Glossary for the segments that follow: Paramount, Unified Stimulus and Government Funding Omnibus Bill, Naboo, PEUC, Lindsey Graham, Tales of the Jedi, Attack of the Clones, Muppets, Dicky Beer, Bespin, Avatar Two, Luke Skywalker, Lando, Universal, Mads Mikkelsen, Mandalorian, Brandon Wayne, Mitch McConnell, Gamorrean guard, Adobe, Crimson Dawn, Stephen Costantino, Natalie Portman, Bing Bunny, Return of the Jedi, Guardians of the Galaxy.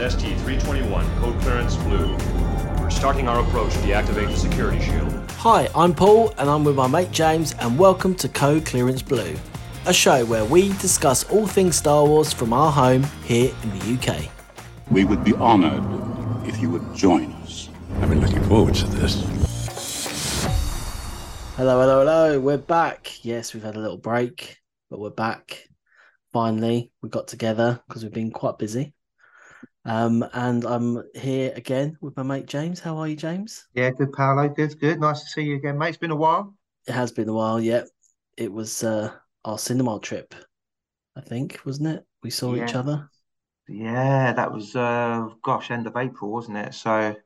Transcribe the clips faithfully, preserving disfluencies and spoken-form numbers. S T three twenty-one, Code Clearance Blue. We're starting our approach to deactivate the security shield. Hi, I'm Paul, and I'm with my mate James, and welcome to Code Clearance Blue, a show where we discuss all things Star Wars from our home here in the U K. We would be honoured if you would join us. I've been looking forward to this. Hello, hello, hello. We're back. Yes, we've had a little break, but we're back. Finally, we got together because we've been quite busy. Um, and I'm here again with my mate James. How are you, James? Yeah, good, Paolo. Good, good. Nice to see you again, mate. It's been a while. It has been a while, yeah. It was uh, our cinema trip, I think, wasn't it? We saw yeah. each other. Yeah, that was, uh, gosh, end of April, wasn't it? So,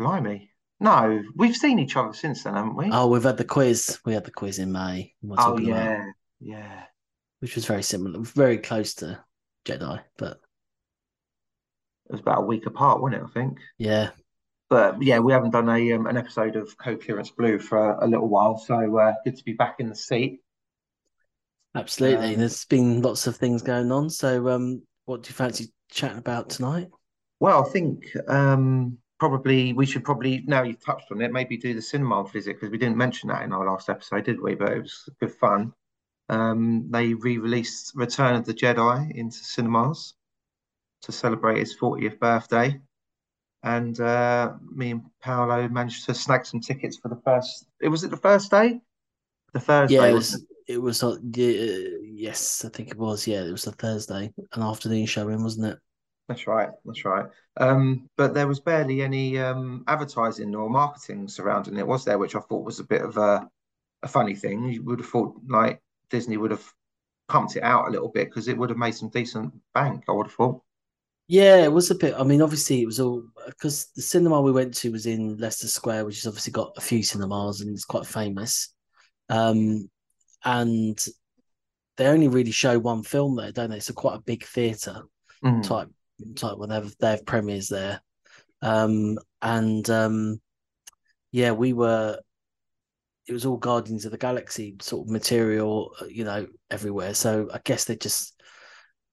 blimey. No, we've seen each other since then, haven't we? Oh, we've had the quiz. We had the quiz in May. Oh, yeah, about, yeah. Which was very similar, very close to Jedi, but... It was about a week apart, wasn't it, I think? Yeah. But, yeah, we haven't done a um, an episode of Code Clearance Blue for a, a little while, so uh, good to be back in the seat. Absolutely. Um, There's been lots of things going on, so um, what do you fancy chatting about tonight? Well, I think um, probably we should probably, now you've touched on it, maybe do the cinema visit, because we didn't mention that in our last episode, did we? But it was good fun. Um, they re-released Return of the Jedi into cinemas to celebrate his fortieth birthday, and uh, me and Paolo managed to snag some tickets for the first. It was it the first day, the Thursday. Yeah, it was. Wasn't it? It was uh, yes, I think it was. Yeah, it was a Thursday, an afternoon showing, wasn't it? That's right. That's right. Um, but there was barely any um, advertising or marketing surrounding it, was there? Which I thought was a bit of a, a funny thing. You would have thought like Disney would have pumped it out a little bit because it would have made some decent bank. I would have thought. Yeah, it was a bit. I mean, obviously, it was all because the cinema we went to was in Leicester Square, which has obviously got a few cinemas and it's quite famous. Um, and they only really show one film there, don't they? So quite a big theatre mm. type type. Well, they have they have premieres there, um, and um, yeah, we were. It was all Guardians of the Galaxy sort of material, you know, everywhere. So I guess they just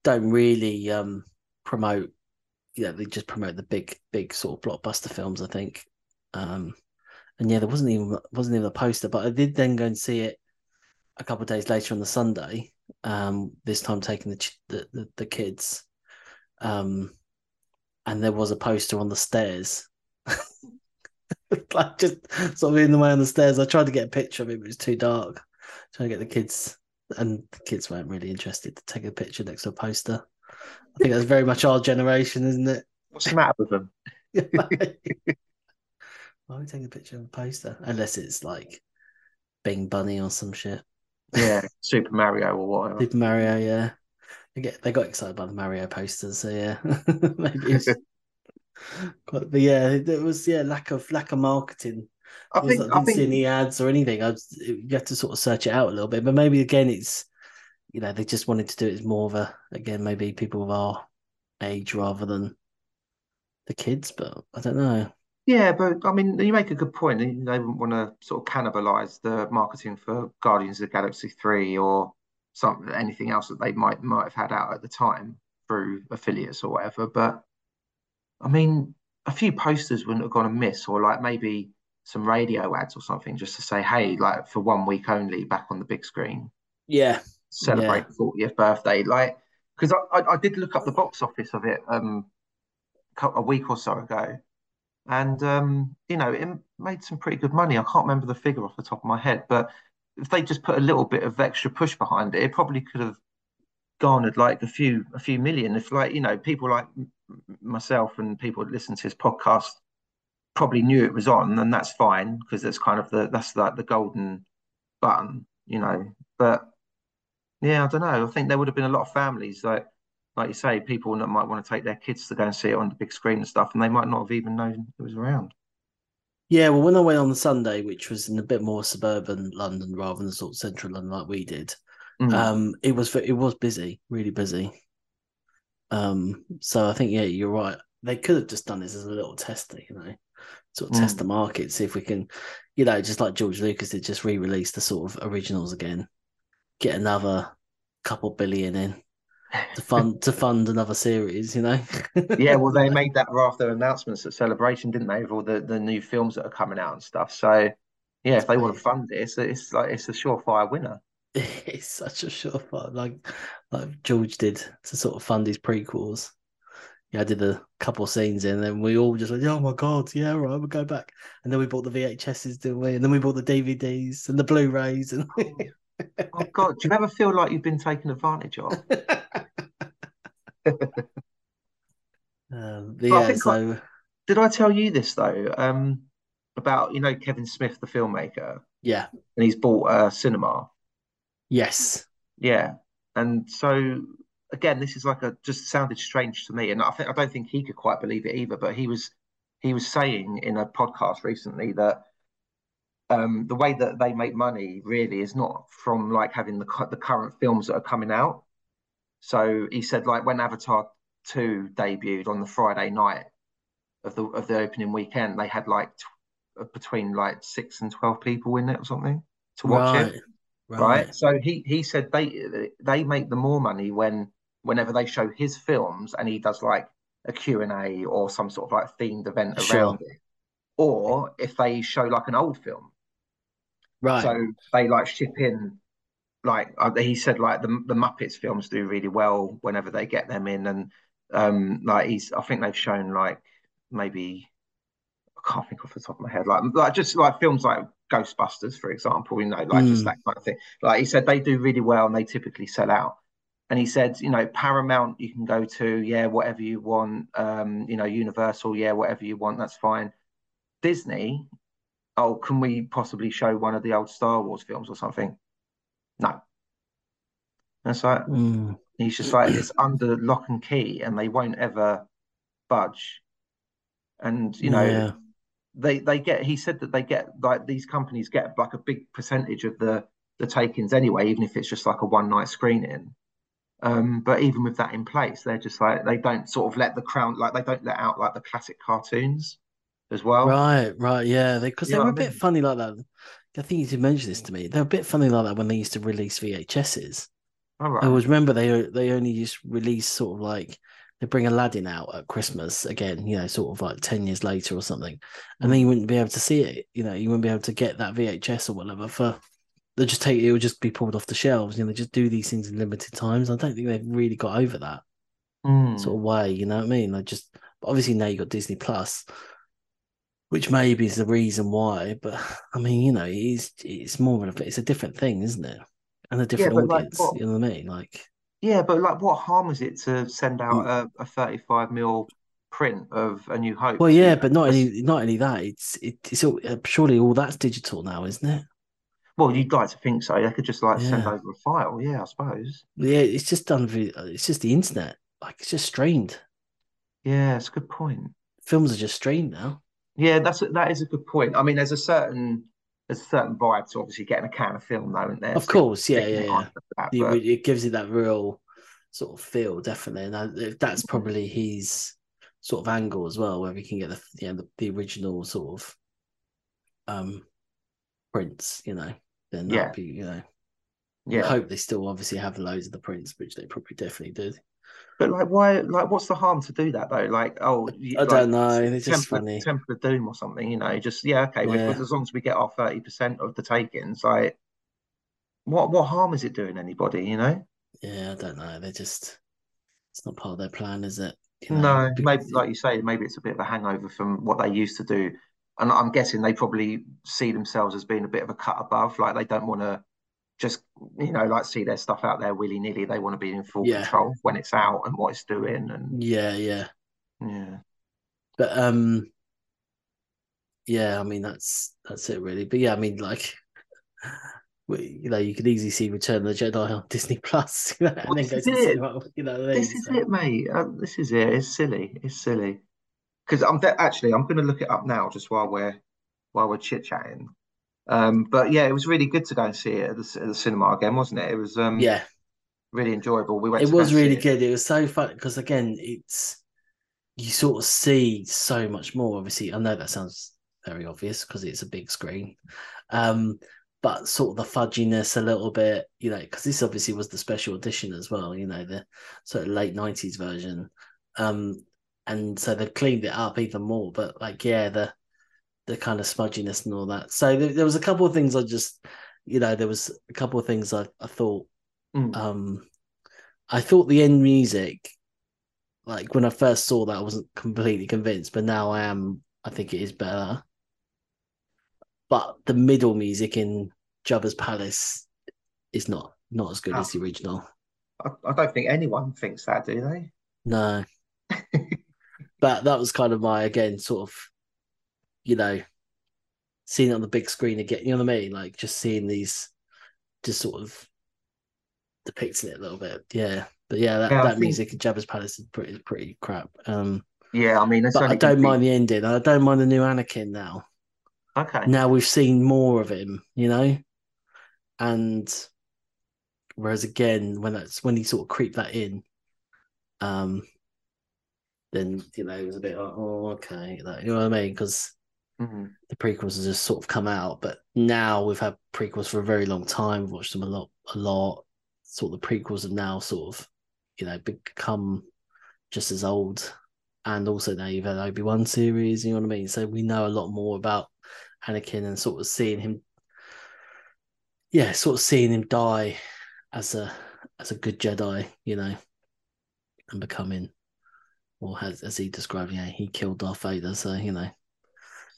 don't really. Um, promote yeah they just promote the big big sort of blockbuster films, I think, um and yeah there wasn't even wasn't even a poster, but I did then go and see it a couple of days later on the Sunday, um this time taking the the, the, the kids, um and there was a poster on the stairs like just sort of in the way on the stairs. I tried to get a picture of it, but it was too dark. Trying to get the kids, and the kids weren't really interested to take a picture next to a poster. I think that's very much our generation, isn't it? What's the matter with them? Why would we take a picture of a poster? Unless it's like Bing Bunny or some shit. Yeah, Super Mario or whatever. Super Mario, yeah. They, get, they got excited by the Mario posters, so yeah. Maybe it's quite, but yeah, it was yeah lack of lack of marketing. I, think, was, I didn't I think... see any ads or anything. I was, you have to sort of search it out a little bit, but maybe again it's. You know, they just wanted to do it as more of a, again, maybe people of our age rather than the kids, but I don't know. Yeah, but I mean, you make a good point. They wouldn't want to sort of cannibalise the marketing for Guardians of the Galaxy three or something, anything else that they might might have had out at the time through affiliates or whatever. But I mean, a few posters wouldn't have gone amiss, or like maybe some radio ads or something just to say, hey, like for one week only back on the big screen. Yeah. Celebrate the yeah. fortieth birthday, like, because I, I I did look up the box office of it um a week or so ago, and um you know it made some pretty good money. I can't remember the figure off the top of my head, but if they just put a little bit of extra push behind it, it probably could have garnered like a few a few million. If like you know people like myself and people that listen to his podcast probably knew it was on, and that's fine because that's kind of the that's like the golden button, you know, but. Yeah, I don't know. I think there would have been a lot of families, like like you say, people that might want to take their kids to go and see it on the big screen and stuff, and they might not have even known it was around. Yeah, well, when I went on the Sunday, which was in a bit more suburban London rather than sort of central London like we did, mm. um, it was it was busy, really busy. Um, so I think, yeah, you're right. They could have just done this as a little tester, you know, sort of mm. test the market, see if we can, you know, just like George Lucas did, just re-release the sort of originals again. Get another couple billion in to fund to fund another series, you know. Yeah, well, they made that right after announcements at Celebration, didn't they? With all the, the new films that are coming out and stuff. So yeah, if they want to fund it, it's, it's like it's a surefire winner. It's such a surefire, like like George did to sort of fund his prequels. Yeah, I did a couple of scenes in, and then we all just like, oh my god, yeah, right, we'll go back. And then we bought the V H Ss, didn't we? And then we bought the D V Ds and the Blu-rays. And oh god, do you ever feel like you've been taken advantage of? um, yeah, I so... I, did I tell you this though? Um, about you know Kevin Smith, the filmmaker. Yeah, and he's bought a cinema. Yes. Yeah, and so. Again, this is like a just sounded strange to me, and I think I don't think he could quite believe it either. But he was he was saying in a podcast recently that um, the way that they make money really is not from like having the the current films that are coming out. So he said like when Avatar two debuted on the Friday night of the of the opening weekend, they had like t- between like six and twelve people in it or something to watch right. it. Right. right. So he he said they they make the more money when. Whenever they show his films and he does like a Q and A or some sort of like themed event sure. around it. Or if they show like an old film. Right. So they like ship in, like uh, he said, like the, the Muppets films do really well whenever they get them in. And um, like he's, I think they've shown like maybe, I can't think off the top of my head, like, like just like films like Ghostbusters, for example, you know, like mm. just that kind of thing. Like he said, they do really well and they typically sell out. And he said, you know, Paramount, you can go to, yeah, whatever you want. Um, you know, Universal, yeah, whatever you want, that's fine. Disney, oh, can we possibly show one of the old Star Wars films or something? No. And it's like, mm. he's just like, it's under lock and key and they won't ever budge. And, you know, yeah. they, they get, he said that they get, like, these companies get like a big percentage of the, the take-ins anyway, even if it's just like a one-night screening. Um, but even with that in place, they're just like they don't sort of let the crown like they don't let out like the classic cartoons as well. Right, right, yeah, because they, they were a bit mean? funny like that. I think you did mention this to me. They were a bit funny like that when they used to release V H Ss. All right. I always remember they they only just release sort of like they bring Aladdin out at Christmas again, you know, sort of like ten years later or something, and then you wouldn't be able to see it. You know, you wouldn't be able to get that V H S or whatever for. They just take it, it'll just be pulled off the shelves, you know, they just do these things in limited times. I don't think they've really got over that mm. sort of way, you know what I mean? They just obviously now you've got Disney Plus, which maybe is the reason why, but I mean, you know, it's it's more of a it's a different thing, isn't it? And a different yeah, audience, like what, you know what I mean? Like yeah, but like what harm is it to send out mm. a, a thirty-five mil print of A New Hope? Well, yeah, but not only not only that, it's it, it's all, surely all that's digital now, isn't it? Well, you'd like to think so. They could just like yeah. send over a file, yeah, I suppose. Yeah, it's just done. It's just the internet, like it's just streamed. Yeah, it's a good point. Films are just streamed now. Yeah, that's that is a good point. I mean, there's a certain there's a certain vibe to obviously getting a can of film, though, isn't there? Of course, yeah, yeah, yeah. That, but... it, it gives you that real sort of feel, definitely, and that's probably his sort of angle as well, where we can get the you know, the, the original sort of um prints, you know. Then yeah. Be, you know, yeah. I hope they still obviously have loads of the prints, which they probably definitely do. But like, why? Like, what's the harm to do that though? Like, oh, I like, don't know. It's just Temple, funny. Temple of Doom or something, you know? Just yeah, okay. Yeah. As long as we get our thirty percent of the take-ins, like, what what harm is it doing anybody? You know? Yeah, I don't know. They just it's not part of their plan, is it? You know? No, maybe like you say, maybe it's a bit of a hangover from what they used to do. And I'm guessing they probably see themselves as being a bit of a cut above. Like, they don't want to just, you know, like see their stuff out there willy-nilly. They want to be in full yeah. control when it's out and what it's doing. And yeah, yeah. Yeah. But, um, yeah, I mean, that's that's it, really. But, yeah, I mean, like, we, you know, you could easily see Return of the Jedi on Disney Plus. You know, well, and this then is it. Cinema, you know what I mean? This is so. it, mate. Uh, this is it. It's silly. It's silly. Because I'm de- actually, I'm going to look it up now, just while we're while we're chit chatting. Um, but yeah, it was really good to go and see it at the, at the cinema again, wasn't it? It was um, yeah, really enjoyable. We went. It to was really it. good. It was so fun because again, it's you sort of see so much more. Obviously, I know that sounds very obvious because it's a big screen, um, but sort of the fudginess a little bit, you know, because this obviously was the special edition as well, you know, the sort of late nineties version. Um, and so they've cleaned it up even more, but like, yeah, the the kind of smudginess and all that. So there, there was a couple of things I just, you know, there was a couple of things I, I thought. Mm. Um, I thought the end music, like when I first saw that, I wasn't completely convinced, but now I am. I think it is better. But the middle music in Jabba's Palace is not not as good oh. as the original. I, I don't think anyone thinks that, do they? No. But that was kind of my, again, sort of, you know, seeing it on the big screen again, you know what I mean? Like just seeing these, just sort of depicting it a little bit. Yeah. But yeah, that, yeah, that think... music in Jabba's Palace is pretty pretty crap. Um, yeah, I mean, but I don't mind be... the ending. I don't mind the new Anakin now. Okay. Now we've seen more of him, you know? And whereas again, when that's when he sort of creeped that in, um, then, you know, it was a bit like, oh, okay. Like, you know what I mean? Because mm-hmm. the prequels have just sort of come out, but now we've had prequels for a very long time. We've watched them a lot, a lot. Sort of the prequels have now sort of, you know, become just as old. And also now you've had Obi-Wan series, you know what I mean? So we know a lot more about Anakin and sort of seeing him, yeah, sort of seeing him die as a as a good Jedi, you know, and becoming, or has, as he described, yeah, he killed Darth Vader, so, you know.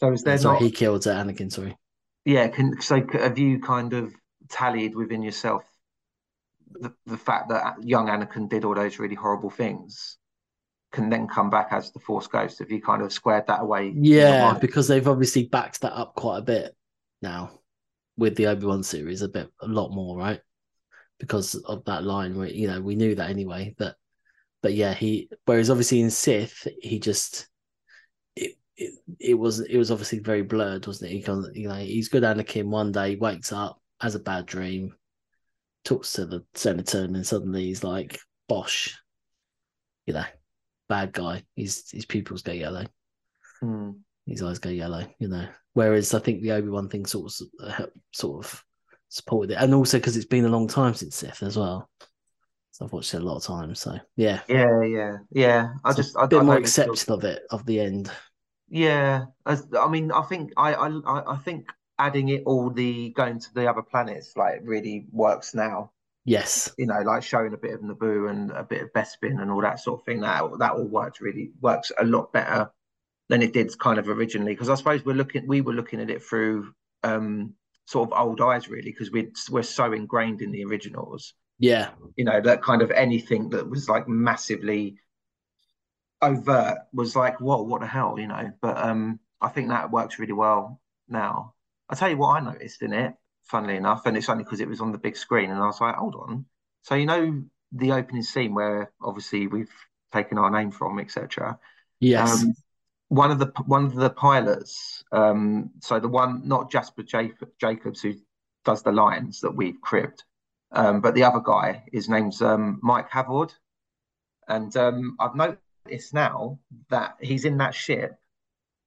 So is there sorry, not... he killed Anakin, sorry. Yeah, can, so have you kind of tallied within yourself the, the fact that young Anakin did all those really horrible things? Can then come back as the Force Ghost. Have you kind of squared that away? Yeah, because they've obviously backed that up quite a bit now with the Obi-Wan series, a bit, a lot more, right? Because of that line where, you know, we knew that anyway. But, but yeah, he. Whereas obviously in Sith, he just it it, it was it was obviously very blurred, wasn't it? He, you know, he's good Anakin. One day, he wakes up, has a bad dream, talks to the senator, and then suddenly he's like, "Bosh," you know. Bad guy. His his pupils go yellow. Mm. His eyes go yellow. You know. Whereas I think the Obi-Wan thing sort of helped, sort of supported it, and also because it's been a long time since Sith as well. So I've watched it a lot of times. So yeah, yeah, yeah, yeah. I so just a I, bit I, more I accepting of it of the end. Yeah, I, I mean, I think I, I I think adding it all the going to the other planets like really works now. Yes, you know, like showing a bit of Naboo and a bit of Bespin and all that sort of thing. That that all works really works a lot better than it did kind of originally. Because I suppose we're looking, we were looking at it through um, sort of old eyes, really, because we're we're so ingrained in the originals. Yeah, you know, that kind of anything that was like massively overt was like, whoa, what the hell, you know? But um, I think that works really well now. I'll tell you what I noticed in it. Funnily enough, and it's only because it was on the big screen, and I was like, hold on. So, you know, the opening scene where obviously we've taken our name from, et cetera. Yes. Um, one of the one of the pilots, um, so the one, not Jasper Jacobs, who does the lines that we've cribbed, um, but the other guy, his name's um, Mike Havard. And um, I've noticed now that he's in that ship.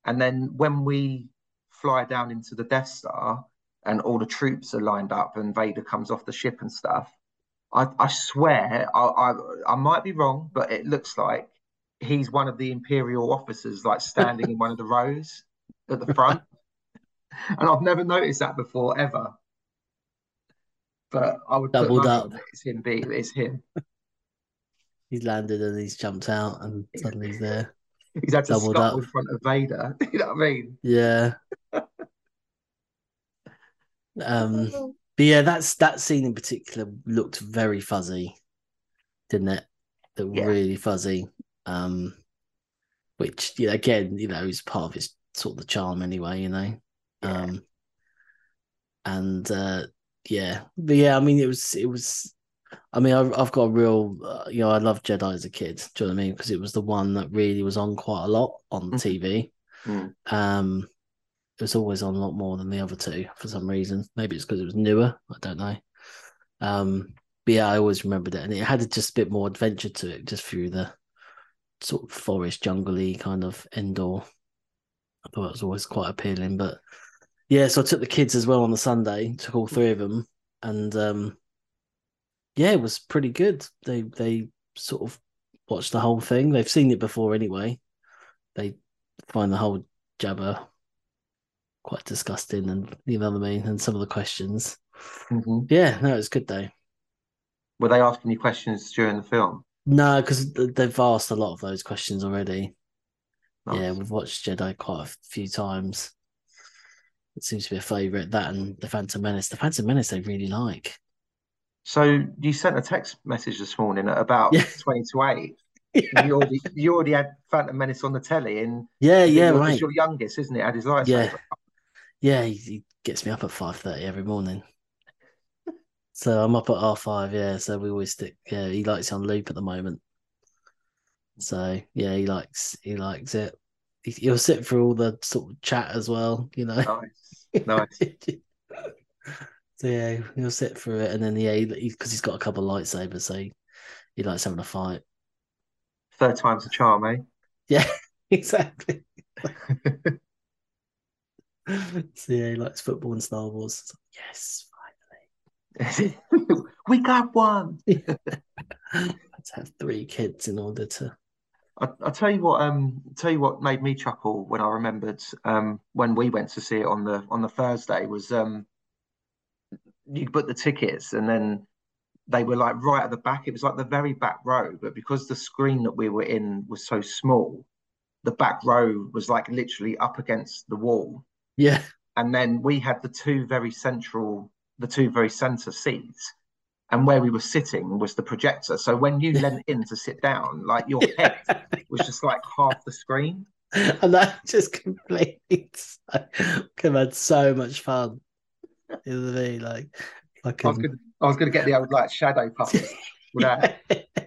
And then when we fly down into the Death Star, and all the troops are lined up and Vader comes off the ship and stuff, I, I swear, I, I I might be wrong, but it looks like he's one of the Imperial officers like standing in one of the rows at the front. And I've never noticed that before, ever. But I would doubled up. It's him, B, it's him. He's landed and he's jumped out and suddenly he's there. He's had to doubled stop up. In front of Vader. You know what I mean? Yeah. Um, but yeah, that's that scene in particular looked very fuzzy, didn't it? It yeah. Really fuzzy. Um, which you know, again, you know, is part of his sort of the charm anyway, you know. Yeah. Um, and uh, yeah, but yeah, I mean, it was, it was. I mean, I've, I've got a real, uh, you know, I loved Jedi as a kid. Do you know what I mean? Because it was the one that really was on quite a lot on mm. T V. Mm. Um. It was always on a lot more than the other two for some reason. Maybe it's because it was newer. I don't know. Um, but yeah, I always remembered it. And it had just a bit more adventure to it, just through the sort of forest, jungle-y kind of Endor. I thought it was always quite appealing. But Yeah, so I took the kids as well on the Sunday, took all three of them, and um, yeah, it was pretty good. They they sort of watched the whole thing. They've seen it before anyway. They find the whole Jabba quite disgusting, and you know what I mean, and some of the questions. Mm-hmm. Yeah, no, it was a good day. Were they asking you questions during the film? No, because they've asked a lot of those questions already. Nice. Yeah, we've watched Jedi quite a few times. It seems to be a favourite. That and The Phantom Menace. The Phantom Menace they really like. So you sent a text message this morning at about yeah. twenty to eight. Yeah. You already you already had Phantom Menace on the telly, and yeah, yeah, right. It's your youngest, isn't it? Had his lights. Yeah, yeah. He, he gets me up at five thirty every morning, so I'm up at half five. Yeah, so we always stick. Yeah, he likes it on loop at the moment. So yeah, he likes he likes it. He, he'll sit through all the sort of chat as well, you know. Nice, nice. So yeah, he'll sit through it, and then yeah, because he, he, he's got a couple of lightsabers, so he, he likes having a fight. Third time's a charm, eh? Yeah, exactly. So yeah, he likes football and Star Wars. So, yes, finally. We got one. Yeah. Let's have three kids in order to. I, I'll tell you what. Um, tell you what made me chuckle when I remembered um when we went to see it on the on the Thursday was um you booked the tickets and then. They were like right at the back. It was like the very back row, but because the screen that we were in was so small, the back row was like literally up against the wall. Yeah. And then we had the two very central, the two very center seats, and where we were sitting was the projector. So when you yeah. leant in to sit down, like your head was just like half the screen. And that just completely, I could have had so much fun. It was really like, fucking... I was gonna, I was going to get the old like shadow puppet. I...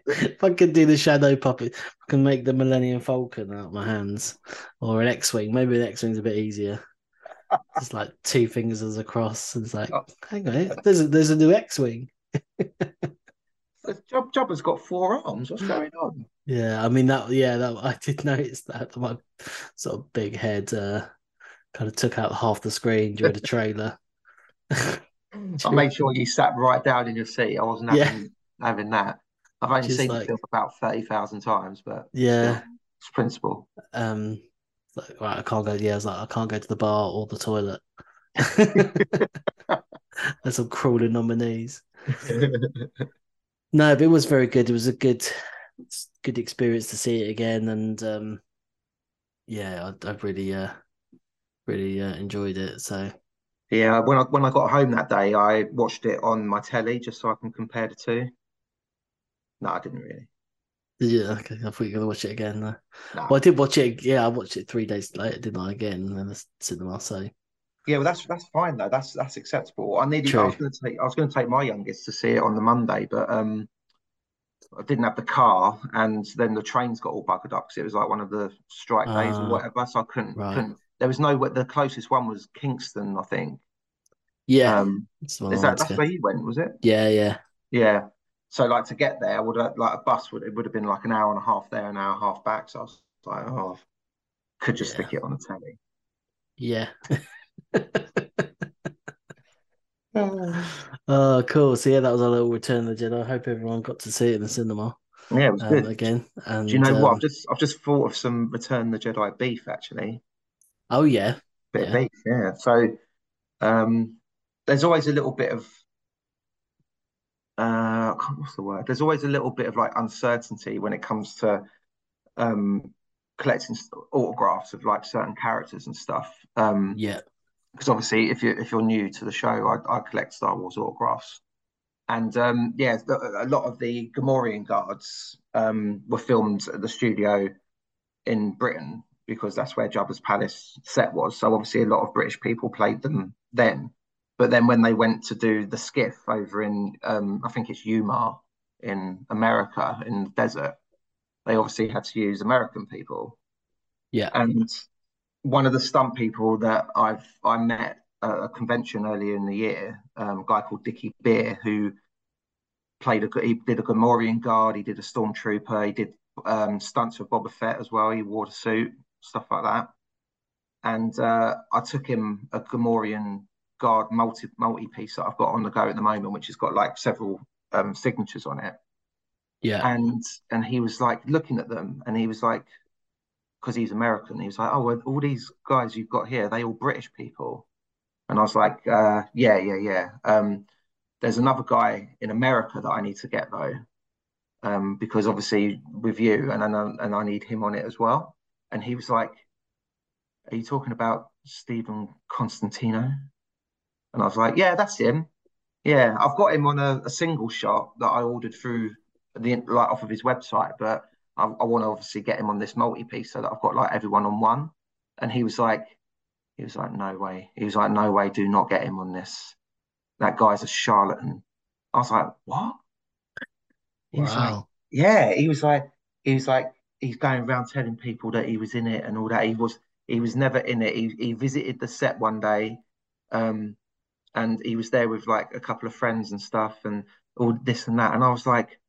If I could do the shadow puppet, I can make the Millennium Falcon out of my hands, or an X-wing. Maybe an X-wing's a bit easier. Just like two fingers as a cross, and it's like, oh. Hang on, there's a, there's a new X-wing. Jabba's got four arms. What's going on? Yeah, I mean that. Yeah, that I did notice that my sort of big head uh, kind of took out half the screen during the trailer. I made sure you sat right down in your seat. I wasn't having, yeah. having that. I've only just seen like, the film about thirty thousand times, but yeah, still, it's principle. Um, like, right, I can't go. Yeah, I was like, I can't go to the bar or the toilet. That's all crawling on my knees. No, but it was very good. It was a good, good experience to see it again, and um, yeah, I, I really, uh, really uh, enjoyed it. So. Yeah, when I when I got home that day, I watched it on my telly just so I can compare the two. No, I didn't really. Yeah, okay. I thought you were gonna watch it again though. No. Well, I did watch it. Yeah, I watched it three days later, didn't I? Again in the cinema. So. Yeah, well, that's that's fine though. That's that's acceptable. I needed. True. I was going to take. I was going to take my youngest to see it on the Monday, but um, I didn't have the car, and then the trains got all buggered up because it was like one of the strike uh, days or whatever. So I couldn't. Right. couldn't There was no. The closest one was Kingston, I think. Yeah, um, that's, is that, that's where you went, was it? Yeah, yeah, yeah. So, like, to get there, would have, like a bus would it would have been like an hour and a half there, an hour and a half back. So I was like, oh, I could just yeah. stick it on the telly. Yeah. yeah. Oh, cool. So yeah, that was a little Return of the Jedi. I hope everyone got to see it in the cinema. Yeah, it was um, good again. And, do you know um, what? I've just I've just thought of some Return of the Jedi beef actually. Oh yeah, bit yeah. of beef, yeah. So um, there's always a little bit of uh, what's the word? There's always a little bit of like uncertainty when it comes to um, collecting autographs of like certain characters and stuff. Um, yeah, because obviously, if you if you're new to the show, I, I collect Star Wars autographs, and um, yeah, a lot of the Gamorrean guards um, were filmed at the studio in Britain, because that's where Jabba's Palace set was. So obviously a lot of British people played them then. But then when they went to do the skiff over in, um, I think it's Yuma in America, in the desert, they obviously had to use American people. Yeah. And one of the stunt people that I've I met at a convention earlier in the year, um, a guy called Dicky Beer, who played a, he did a Gamorrean guard, he did a stormtrooper, he did um, stunts with Boba Fett as well, he wore the suit. Stuff like that. and uh, I took him a Gamorrean guard multi multi piece that I've got on the go at the moment, which has got like several um, signatures on it. Yeah, and and he was like looking at them, and he was like, because he's American, he was like, oh, well, all these guys you've got here, they all British people. And I was like, uh, yeah, yeah, yeah. Um, there's another guy in America that I need to get though, um, because obviously with you, and and I, and I need him on it as well. And he was like, are you talking about Stephen Costantino? And I was like, yeah, that's him. Yeah, I've got him on a, a single shot that I ordered through the like off of his website, but I, I want to obviously get him on this multi-piece so that I've got like everyone on one. And he was like, he was like, no way. He was like, no way, do not get him on this. That guy's a charlatan. I was like, what? He wow. was like, yeah, he was like, he was like, he's going around telling people that he was in it and all that. He was, he was never in it. He he visited the set one day, um, and he was there with like a couple of friends and stuff and all this and that. And I was like,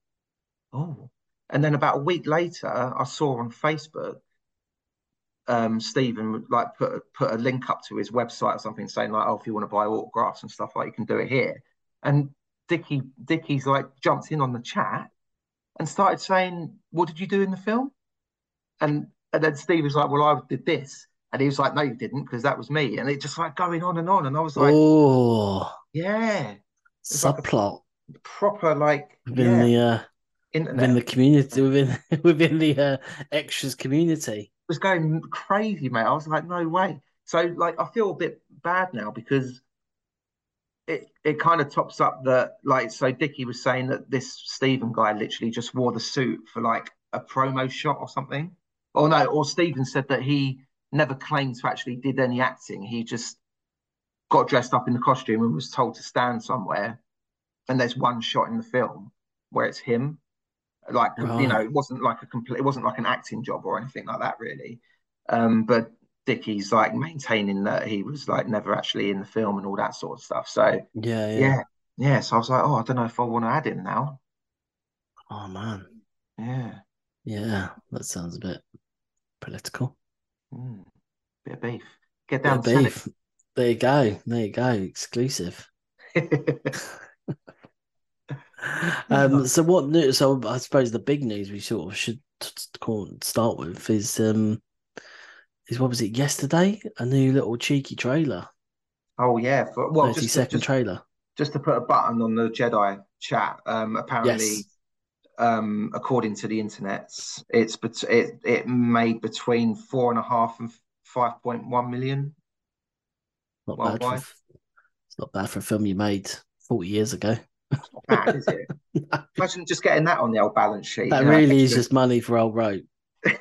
oh. And then about a week later, I saw on Facebook, um, Stephen like put a, put a link up to his website or something saying like, oh, if you want to buy autographs and stuff, like you can do it here. And Dicky Dicky's like jumped in on the chat and started saying, what did you do in the film? And and then Steve was like, well, I did this. And he was like, no, you didn't, because that was me. And it just like going on and on. And I was like, oh, yeah. Subplot. Like proper like within yeah, the uh, internet. Within the community, within within the uh, extras community. It was going crazy, mate. I was like, no way. So like I feel a bit bad now because it it kind of tops up that, like, so Dicky was saying that this Stephen guy literally just wore the suit for like a promo shot or something. Or no, or Stephen said that he never claimed to actually did any acting. He just got dressed up in the costume and was told to stand somewhere. And there's one shot in the film where it's him. Like, oh. you know, it wasn't like a complete, it wasn't like an acting job or anything like that, really. Um, but Dicky's like maintaining that he was like never actually in the film and all that sort of stuff. So yeah, yeah, yeah. yeah. So I was like, oh, I don't know if I want to add him now. Oh man, yeah, yeah. That sounds a bit political. Mm, bit of beef. Get down to beef. There you go. There you go. Exclusive. um. So what news? So I suppose the big news we sort of should start with is um is what was it yesterday? A new little cheeky trailer. Oh yeah, for, well, thirty just, second just, trailer. Just to put a button on the Jedi chat. Um. Apparently. Yes. Um, according to the internet, it's it it made between four and a half and five point one million. Not bad for, it's not bad for a film you made forty years ago. It's not bad, is it? No. Imagine just getting that on the old balance sheet. That you know, really extra... is just money for old rope. You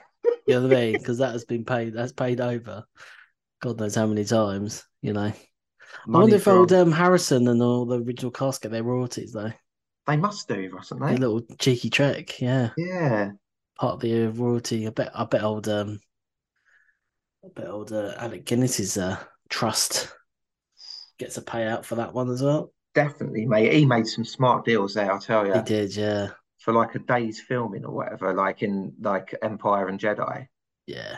know what I mean? Because that has been paid. That's paid over. God knows how many times. You know. Money I wonder if old um, Harrison and all the original cast get their royalties though. They must do, mustn't they? A little cheeky trick, yeah. Yeah. Part of the royalty. I bet I bet old um I bet old uh, Alec Guinness's uh, trust gets a payout for that one as well. Definitely, mate. He made some smart deals there, I'll tell you. He did, yeah. For like a day's filming or whatever, like in like Empire and Jedi. Yeah.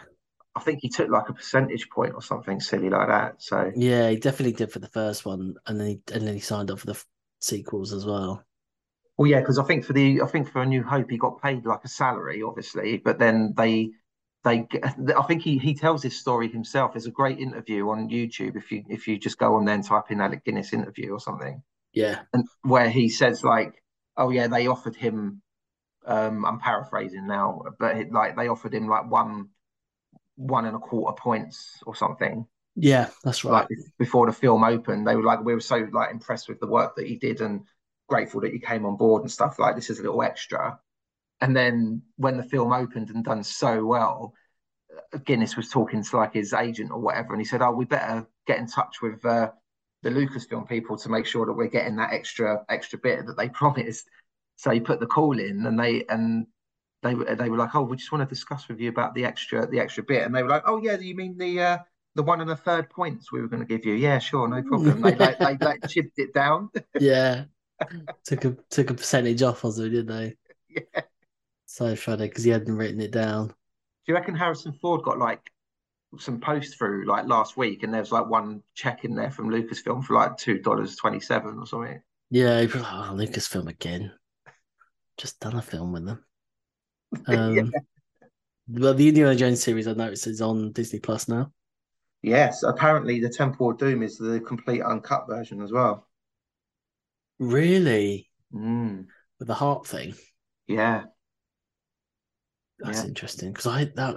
I think he took like a percentage point or something silly like that. So yeah, he definitely did for the first one, and then he, and then he signed up for the sequels as well. Well, yeah, because I think for the I think for A New Hope he got paid like a salary, obviously, but then they they I think he he tells his story himself. There's a great interview on YouTube if you if you just go on there and type in Alec Guinness interview or something. Yeah, and where he says like, oh yeah, they offered him. Um, I'm paraphrasing now, but it, like they offered him like one one and a quarter points or something. Yeah, that's right. Like before the film opened, they were like, we were so like impressed with the work that he did and grateful that you came on board and stuff, like this is a little extra. And then when the film opened and done so well, Guinness was talking to like his agent or whatever, and he said, oh, we better get in touch with uh, the Lucasfilm people to make sure that we're getting that extra extra bit that they promised. So he put the call in, and they and they they were like, oh, we just want to discuss with you about the extra the extra bit. And they were like, oh yeah, do you mean the uh, the one and a third points we were going to give you? Yeah, sure, no problem. They like, they like chipped it down. Yeah. took a took a percentage off or something, didn't they? Yeah. So funny because he hadn't written it down. Do you reckon Harrison Ford got like some posts through like last week, and there's like one check in there from Lucasfilm for like two dollars twenty-seven or something. Yeah, oh, Lucasfilm again. Just done a film with them. Um, yeah. Well, the Indiana Jones series I noticed is on Disney Plus now. Yes, apparently the Temple of Doom is the complete uncut version as well. Really? Mm. With the heart thing. Yeah. That's yeah. interesting, because I that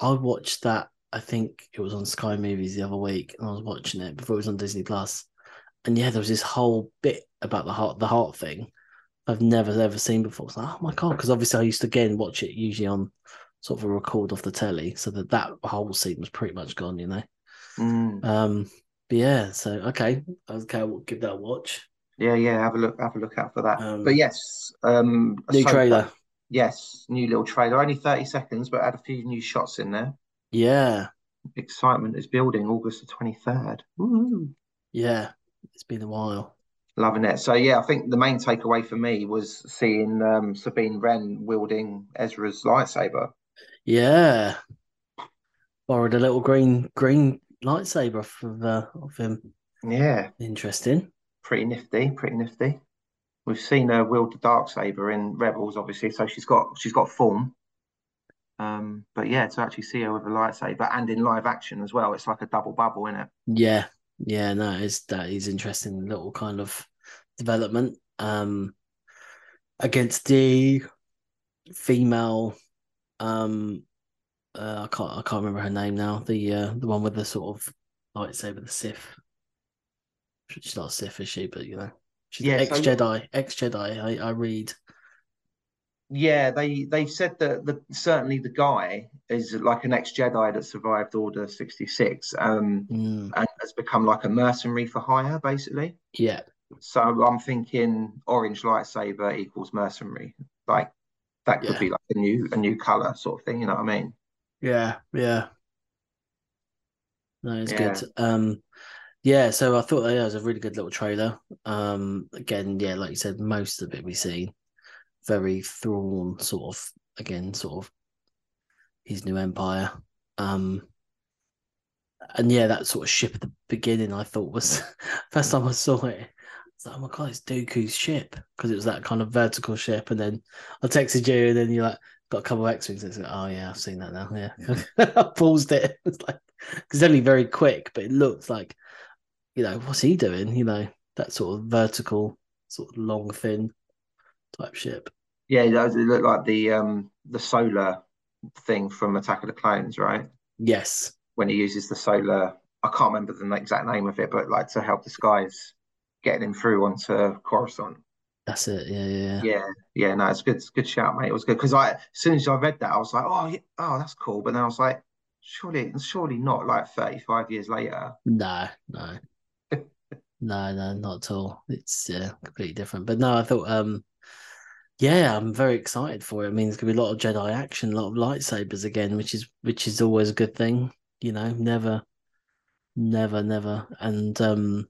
I watched that. I think it was on Sky Movies the other week, and I was watching it before it was on Disney Plus. And yeah, there was this whole bit about the heart, the heart thing I've never ever seen before. I was like, oh my god, because obviously I used to again watch it usually on sort of a record off the telly, so that that whole scene was pretty much gone, you know. Mm. Um, but yeah, so okay, okay, we'll give that a watch. Yeah, yeah, have a look, have a look out for that. Um, but yes, um, new so trailer. Fun. Yes, new little trailer, only thirty seconds, but had a few new shots in there. Yeah, excitement is building. August the twenty third. Yeah, it's been a while. Loving it. So yeah, I think the main takeaway for me was seeing um, Sabine Wren wielding Ezra's lightsaber. Yeah, borrowed a little green green lightsaber of uh, of him. Yeah, interesting. Pretty nifty. Pretty nifty. We've seen her wield the Darksaber in Rebels, obviously, so she's got she's got form. Um, but yeah, to actually see her with a lightsaber and in live action as well, it's like a double bubble, isn't it? Yeah, yeah, no, it's that is interesting little kind of development um, against the female. Um, uh, I can't I can't remember her name now. The uh, the one with the sort of lightsaber, the Sith. She's not a Sith, is she? But you know. She's yeah, ex-Jedi, so, ex-Jedi, I, I read. Yeah, they, they said that the certainly the guy is like an ex-Jedi that survived Order sixty-six um, mm. and has become like a mercenary for hire, basically. Yeah. So I'm thinking orange lightsaber equals mercenary. Like, that could yeah. be like a new a new colour sort of thing, you know what I mean? Yeah, yeah. No, it's yeah. good. Um Yeah, so I thought that yeah, was a really good little trailer. Um, again, yeah, like you said, most of it we've seen. Very Thrawn, sort of, again, sort of his new empire. Um, and yeah, that sort of ship at the beginning, I thought was... first time I saw it, I was like, oh my god, it's Dooku's ship. Because it was that kind of vertical ship. And then I texted you, and then you're like, got a couple of X-Wings. And it's like, oh yeah, I've seen that now, yeah. I paused it. It's like, it's only very quick, but it looked like... you know, what's he doing? You know, that sort of vertical, sort of long, thin type ship. Yeah, it looked like the um, the solar thing from Attack of the Clones, right? Yes. When he uses the solar, I can't remember the exact name of it, but like to help disguise getting him through onto Coruscant. That's it, yeah, yeah. Yeah, yeah, no, it's good, it's good shout, mate. It was good, because I, as soon as I read that, I was like, oh, yeah, oh, that's cool. But then I was like, surely, surely not like thirty-five years later. No, no. No, no, not at all. It's yeah, completely different. But no, I thought, um, yeah, I'm very excited for it. I mean, there's gonna be a lot of Jedi action, a lot of lightsabers again, which is which is always a good thing, you know. Never, never, never. And um,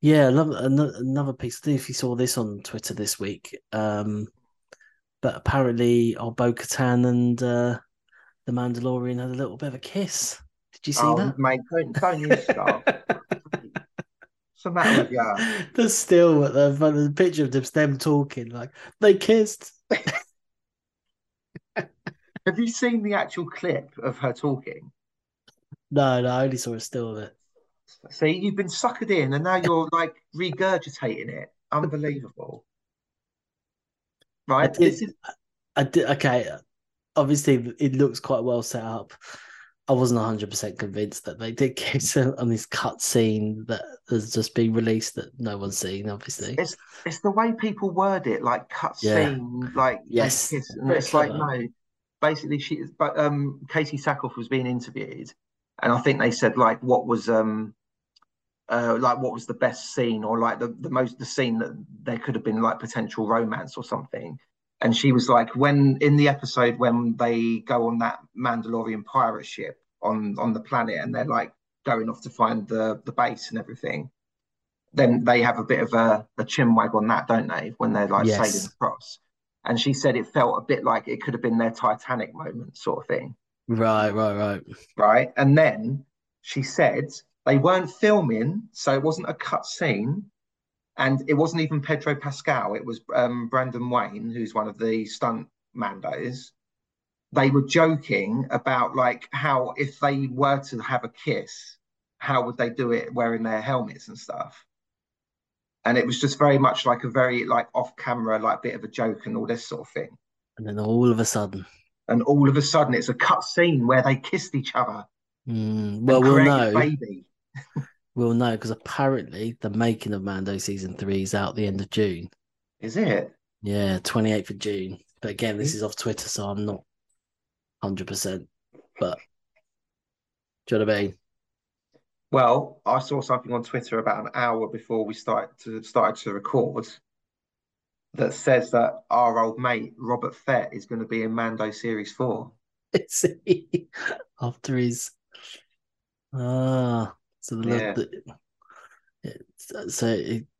yeah, another another piece. I don't know if you saw this on Twitter this week, um, but apparently, oh, Bo-Katan and uh, the Mandalorian had a little bit of a kiss. Did you see oh, that? Mate, don't, don't you stop. The matter with you? There's still the, the picture of them talking like they kissed. Have you seen the actual clip of her talking? No, no, I only saw a still of it. See, you've been suckered in, and now you're like regurgitating it. Unbelievable, right? I did, this is... I did. Okay, obviously it looks quite well set up. I wasn't one hundred percent convinced that they did kiss on this cut scene that has just been released that no one's seen, obviously. It's it's the way people word it, like cut yeah. scene, like yes. kiss. And it's clever. Like, no, basically, she, but, um, Casey Sackhoff was being interviewed, and I think they said, like, what was um, uh, like what was the best scene, or like the, the most, the scene that there could have been like potential romance or something. And she was like, when in the episode when they go on that Mandalorian pirate ship on, on the planet, and they're like going off to find the, the base and everything, then they have a bit of a, a chinwag on that, don't they? When they're like yes. sailing across. And she said it felt a bit like it could have been their Titanic moment sort of thing. Right, right, right. Right. And then she said they weren't filming, so it wasn't a cut scene. And it wasn't even Pedro Pascal. It was um, Brandon Wayne, who's one of the stunt Mandos. They were joking about, like, how if they were to have a kiss, how would they do it wearing their helmets and stuff? And it was just very much like a very, like, off-camera, like, bit of a joke and all this sort of thing. And then all of a sudden. And all of a sudden, it's a cut scene where they kissed each other. Mm, well, we'll know. Baby. We'll know, because apparently the making of Mando Season three is out the end of June. Is it? Yeah, twenty-eighth of June. But again, this is off Twitter, so I'm not one hundred percent. But do you know what I mean? Well, I saw something on Twitter about an hour before we started to, started to record that says that our old mate, Robert Fett, is going to be in Mando Series four. Is he? After his... Ah... So the, yeah. the so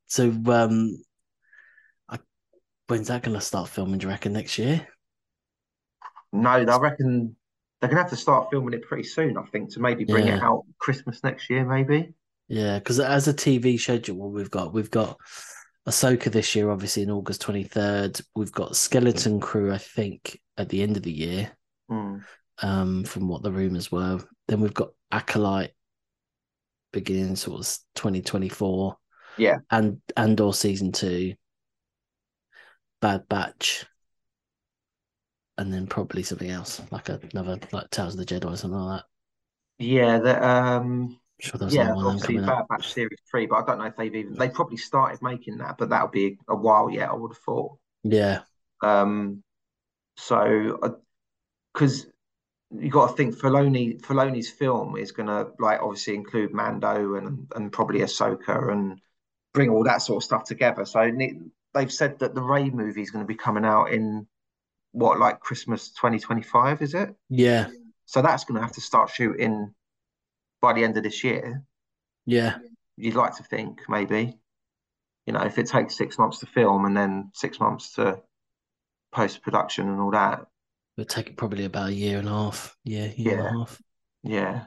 so um, I, when's that going to start filming? Do you reckon next year? No, I reckon they're going to have to start filming it pretty soon. I think to maybe bring yeah. it out Christmas next year, maybe. Yeah, because as a T V schedule, we've got we've got Ahsoka this year, obviously in August twenty-third. We've got Skeleton Crew, I think, at the end of the year, mm. um, from what the rumors were. Then we've got Acolyte. Beginning sort of twenty twenty-four, yeah, and Andor season two, Bad Batch, and then probably something else like another like Tales of the Jedi or something like that. Yeah, the, um, I'm sure there was yeah, obviously Bad up. Batch series three, but I don't know if they've even they probably started making that, but that'll be a while yet. I would have thought. Yeah. Um. So, because. Uh, you got to think Filoni. Filoni's film is going to like obviously include Mando and and probably Ahsoka and bring all that sort of stuff together. So they've said that the Ray movie is going to be coming out in what like Christmas twenty twenty-five, is it? Yeah. So that's going to have to start shooting by the end of this year. Yeah. You'd like to think maybe, you know, if it takes six months to film and then six months to post production and all that. It'll take probably about a year and a half. Yeah, year yeah. and a half. Yeah.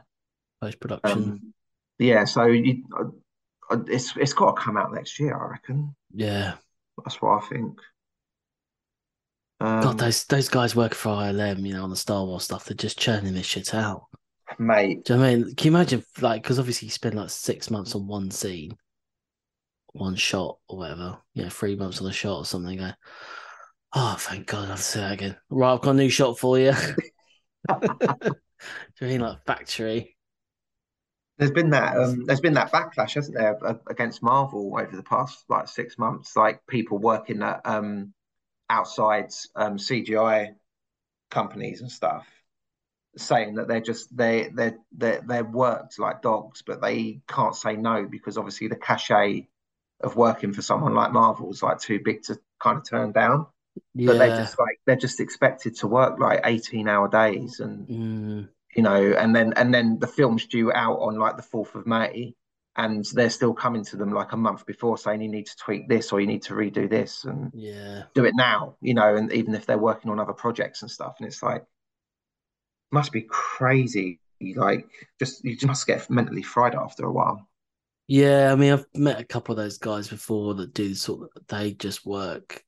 Post-production. Um, yeah, so you, uh, it's it's got to come out next year, I reckon. Yeah. That's what I think. Um, God, those those guys work for I L M, you know, on the Star Wars stuff. They're just churning this shit out. Mate. Do you know what I mean? Can you imagine, like, because obviously you spend like six months on one scene, one shot or whatever. You know, three months on a shot or something. Go, oh, thank God, I'll say that again. Right, I've got a new shot for you. Do you mean like factory? There's been that um, there's been that backlash, hasn't there, against Marvel over the past like six months, like people working at um, outside um, C G I companies and stuff, saying that they're just they they they they're worked like dogs, but they can't say no because obviously the cachet of working for someone like Marvel is like too big to kind of turn down. But yeah. they just like they're just expected to work like eighteen hour days and mm. you know, and then and then the film's due out on like the fourth of May and they're still coming to them like a month before saying you need to tweak this or you need to redo this and yeah do it now, you know, and even if they're working on other projects and stuff, and it's like must be crazy, like just you just must get mentally fried after a while. Yeah, I mean I've met a couple of those guys before that do sort of they just work.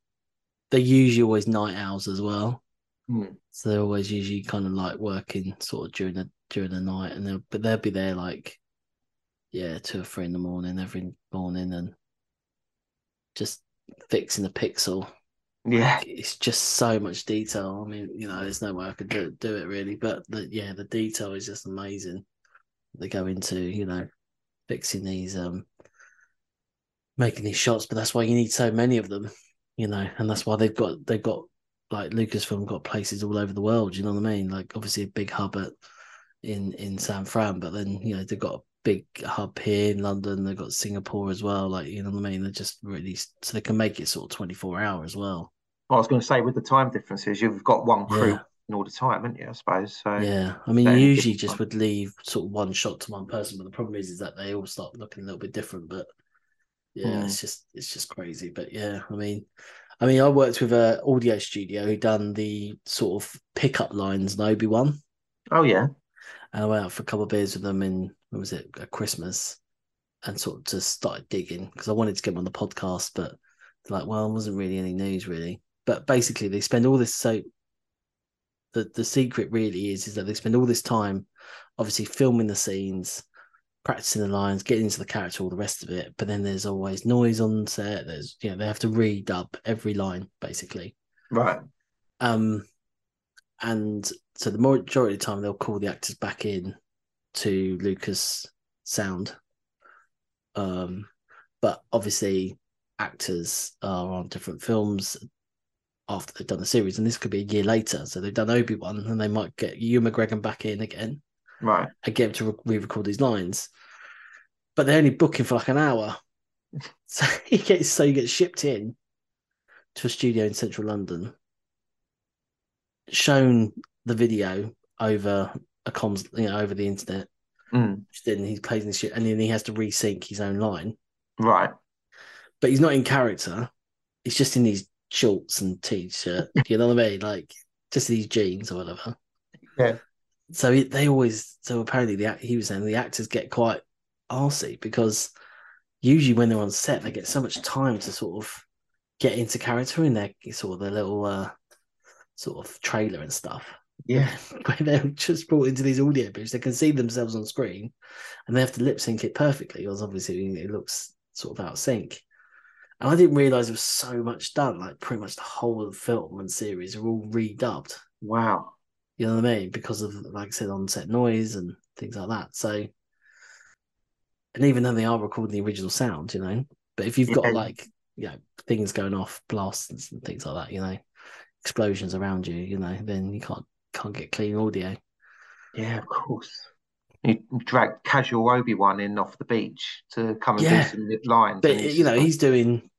They're usually always night owls as well, mm. so they're always usually kind of like working sort of during the during the night, and they'll but they'll be there like, yeah, two or three in the morning every morning, and just fixing the pixel. Yeah, like, it's just so much detail. I mean, you know, there's no way I could do, do it really, but the, yeah, the detail is just amazing. They go into, you know, fixing these um, making these shots, but that's why you need so many of them. You know, and that's why they've got, they've got, like, Lucasfilm got places all over the world, you know what I mean? Like, obviously a big hub at, in, in San Fran, but then, you know, they've got a big hub here in London, they've got Singapore as well, like, you know what I mean? They're just really, so they can make it sort of twenty-four hour as well. Well, I was going to say, with the time differences, you've got one crew yeah. in all the time, haven't you, I suppose? So yeah, I mean, you usually just time. would leave sort of one shot to one person, but the problem is, is that they all start looking a little bit different, but... Yeah, mm. it's just it's just crazy, but yeah, I mean, I mean, I worked with an audio studio who done the sort of pickup lines in Obi-Wan. Oh yeah. And I went out for a couple of beers with them in, what was it, Christmas, and sort of just started digging because I wanted to get them on the podcast, but they're like, well, it wasn't really any news really. But basically they spend all this, so the, the secret really is, is that they spend all this time obviously filming the scenes, practicing the lines, getting into the character, all the rest of it. But then there's always noise on set. There's, you know, they have to redub every line basically. Right. Um, and so the majority of the time they'll call the actors back in to Lucas sound. Um, but obviously actors are on different films after they've done the series, and this could be a year later. So they've done Obi-Wan and they might get Ewan McGregor back in again. Right. Again to re-record these lines. But they're only booking for like an hour. So he gets so he gets shipped in to a studio in central London, shown the video over a comms, you know, over the internet. Mm. Then he's plays this shit, and then he has to resync his own line. Right. But he's not in character. He's just in these shorts and t-shirt. You know what I mean? Like, just these jeans or whatever. Yeah. So he, they always, so apparently the he was saying the actors get quite arsey because usually when they're on set, they get so much time to sort of get into character in their sort of their little uh, sort of trailer and stuff. Yeah. When they're just brought into these audio booths, they can see themselves on screen and they have to lip sync it perfectly because obviously it looks sort of out of sync. And I didn't realise there was so much done, like pretty much the whole of the film and series are all redubbed. Wow. You know what I mean? Because of, like I said, on-set noise and things like that. So, and even though they are recording the original sound, you know, but if you've got yeah. like, you know, things going off, blasts and things like that, you know, explosions around you, you know, then you can't can't get clean audio. Yeah, of course. You drag casual Obi-Wan in off the beach to come and yeah. do some lines. But you know, he's doing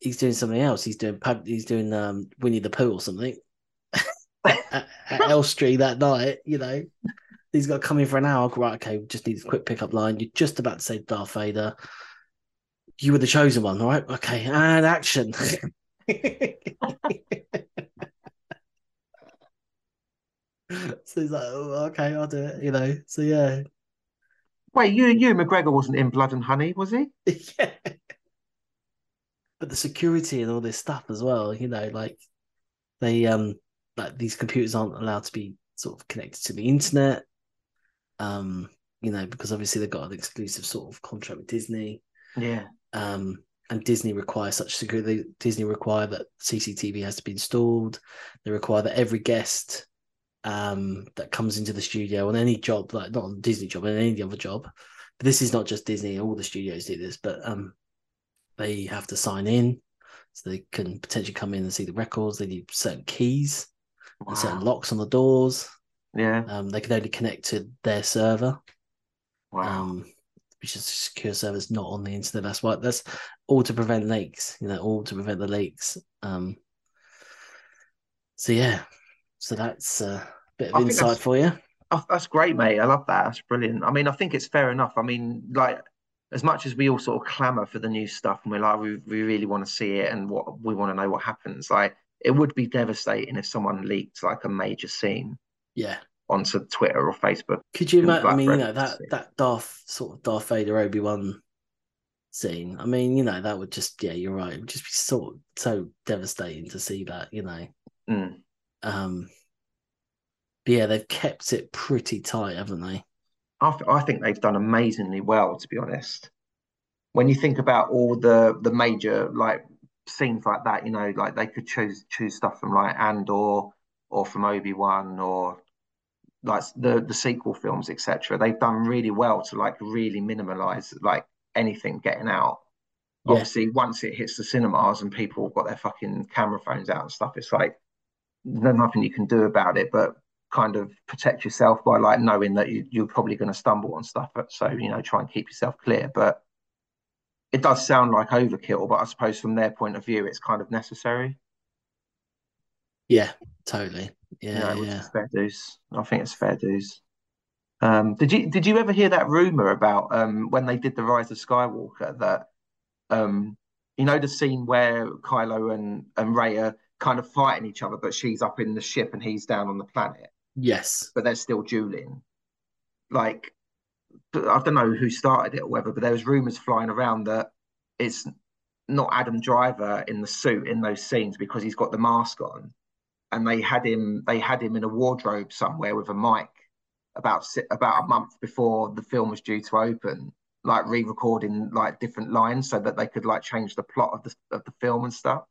he's doing something else. He's doing he's doing um, Winnie the Pooh or something at, at Elstree that night. You know, he's got to come in for an hour. Right, okay, we just need a quick pickup line. You're just about to say Darth Vader. You were the chosen one, all right? Okay, and action. So he's like, oh, okay, I'll do it, you know. So yeah. Wait, you, you McGregor wasn't in Blood and Honey, was he? Yeah. But the security and all this stuff as well, you know, like they um, like these computers aren't allowed to be sort of connected to the internet, um, you know, because obviously they've got an exclusive sort of contract with Disney. Yeah. Um. And Disney requires such security. Disney require that C C T V has to be installed. They require that every guest um, that comes into the studio on any job, like not on Disney job, on any other job. But this is not just Disney. All the studios do this, but um, they have to sign in so they can potentially come in and see the records. They need certain keys wow. and certain locks on the doors. Yeah. Um, they can only connect to their server. Wow. Um, which is secure servers, not on the internet. That's why that's all to prevent leaks, you know, all to prevent the leaks. Um, so, yeah, so that's a bit of I insight for you. That's great, mate. I love that. That's brilliant. I mean, I think it's fair enough. I mean, like, as much as we all sort of clamour for the new stuff and we're like, we, we really want to see it and what we want to know what happens, like, it would be devastating if someone leaked like a major scene. Yeah. Onto Twitter or Facebook. Could you imagine? I mean, you know, that that Darth sort of Darth Vader Obi-Wan scene. I mean, you know, that would just yeah, you're right. It would just be sort of so devastating to see that, you know. Mm. Um, but yeah, they've kept it pretty tight, haven't they? I th- I think they've done amazingly well, to be honest. When you think about all the the major like scenes like that, you know, like they could choose choose stuff from like Andor or from Obi-Wan or like the the sequel films, etc. They've done really well to like really minimalize like anything getting out. Yeah. Obviously once it hits the cinemas and people got their fucking camera phones out and stuff, it's like there's nothing you can do about it but kind of protect yourself by like knowing that you, you're probably going to stumble on stuff, so you know, try and keep yourself clear. But it does sound like overkill, but I suppose from their point of view it's kind of necessary. Yeah, totally. Yeah, no, yeah. Fair dues. I think it's fair dues. Um, did you did you ever hear that rumor about um, when they did the Rise of Skywalker that um, you know the scene where Kylo and and Rey are kind of fighting each other, but she's up in the ship and he's down on the planet. Yes. But there's still dueling. Like, I don't know who started it or whether, but there was rumours flying around that it's not Adam Driver in the suit in those scenes because he's got the mask on. And they had him they had him in a wardrobe somewhere with a mic about about a month before the film was due to open, like re-recording like different lines so that they could like change the plot of the of the film and stuff.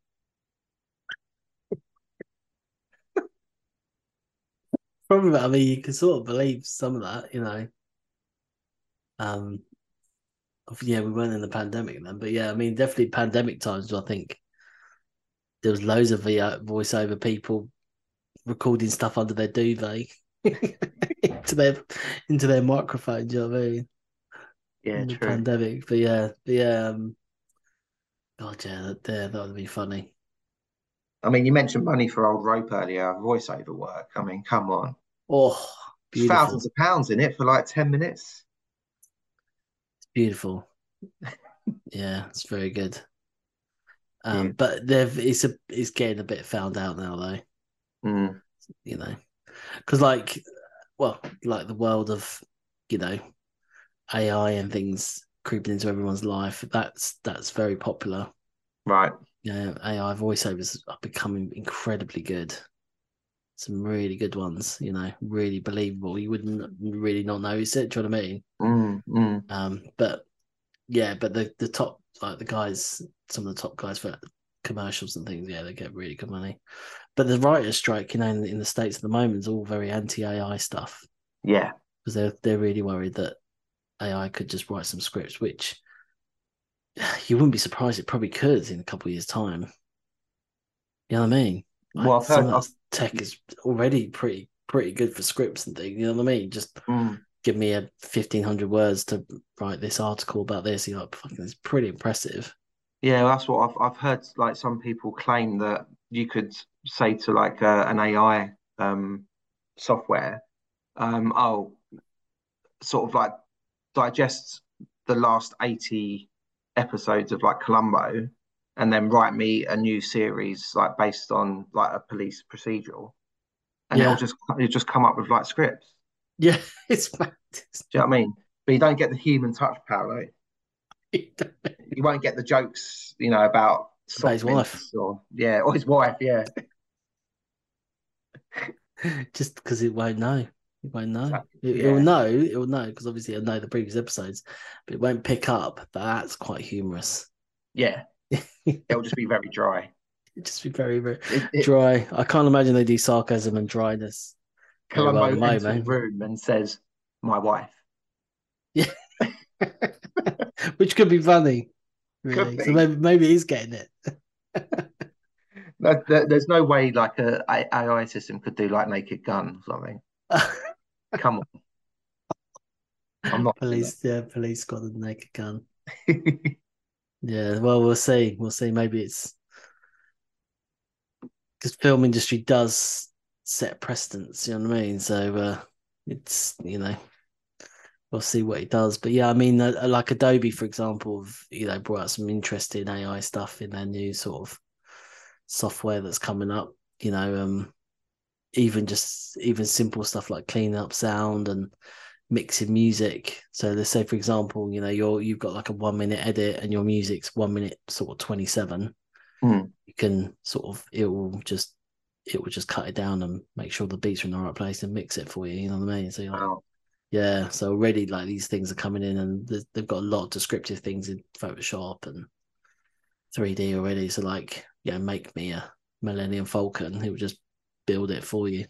From that, I mean, you can sort of believe some of that, you know. Um, yeah, we weren't in the pandemic then, but yeah, I mean, definitely pandemic times. I think there was loads of V O voiceover people recording stuff under their duvet into their into their microphone. Do you know what I mean? Yeah, in true. The pandemic, but yeah, yeah. Um, God, yeah, that yeah, that would be funny. I mean, you mentioned money for old rope earlier, voiceover work. I mean, come on. Oh, beautiful. There's thousands of pounds in it for like ten minutes. It's beautiful. Yeah, it's very good. Um, yeah. But they've it's, a, it's getting a bit found out now, though. Mm. You know, because like, well, like the world of, you know, A I and things creeping into everyone's life, that's that's very popular. Right. Yeah, A I voiceovers are becoming incredibly good. Some really good ones, you know, really believable. You wouldn't really not notice it, do you know what I mean? Mm, mm. Um, but, yeah, but the, the top, like the guys, some of the top guys for commercials and things, yeah, they get really good money. But the writer's strike, you know, in, in the States at the moment is all very anti-A I stuff. Yeah. Because they're, they're really worried that A I could just write some scripts, which... You wouldn't be surprised it probably could in a couple of years' time. You know what I mean? Like, well, I've heard, some of that tech is already pretty pretty good for scripts and things. You know what I mean? Just mm. give me a fifteen hundred words to write this article about this. You're like, fucking, it's pretty impressive. Yeah, well, that's what I've I've heard. Like some people claim that you could say to like uh, an A I um, software, um, oh, sort of like digest the last eighty. Episodes of like Columbo and then write me a new series like based on like a police procedural and yeah. it'll just it'll just come up with like scripts. Yeah, it's do you know what I mean? But you don't get the human touch power, right? You, you won't get the jokes, you know, about, about his wife or yeah, or his wife, yeah. Just because it won't know. It won't know. It, yeah. It'll know. It'll know because obviously it'll know the previous episodes, but it won't pick up. That's quite humorous. Yeah, it'll just be very dry. It'll just be very, very it, it, dry. I can't imagine they do sarcasm and dryness. Columbo well enters the room and says, "My wife." Yeah, which could be funny. Really, could be. So maybe, maybe he's getting it. No, there, there's no way like a, a AI system could do like Naked Gun or something. Come on. I'm not police yeah police got the naked gun. Yeah, well we'll see we'll see maybe it's because film industry does set precedents, you know what I mean, so uh, it's, you know, we'll see what it does. But yeah, I mean uh, like Adobe for example have, you know, brought out some interesting A I stuff in their new sort of software that's coming up, you know. um Even just even simple stuff like cleaning up sound and mixing music. So let's say, for example, you know, you're you've got like a one minute edit and your music's one minute sort of twenty seven. Mm. You can sort of it will just it will just cut it down and make sure the beats are in the right place and mix it for you. You know what I mean? So you're like, wow. Yeah. So already like these things are coming in and they've got a lot of descriptive things in Photoshop and three D already. So like yeah, make me a Millennium Falcon. It would just build it for you.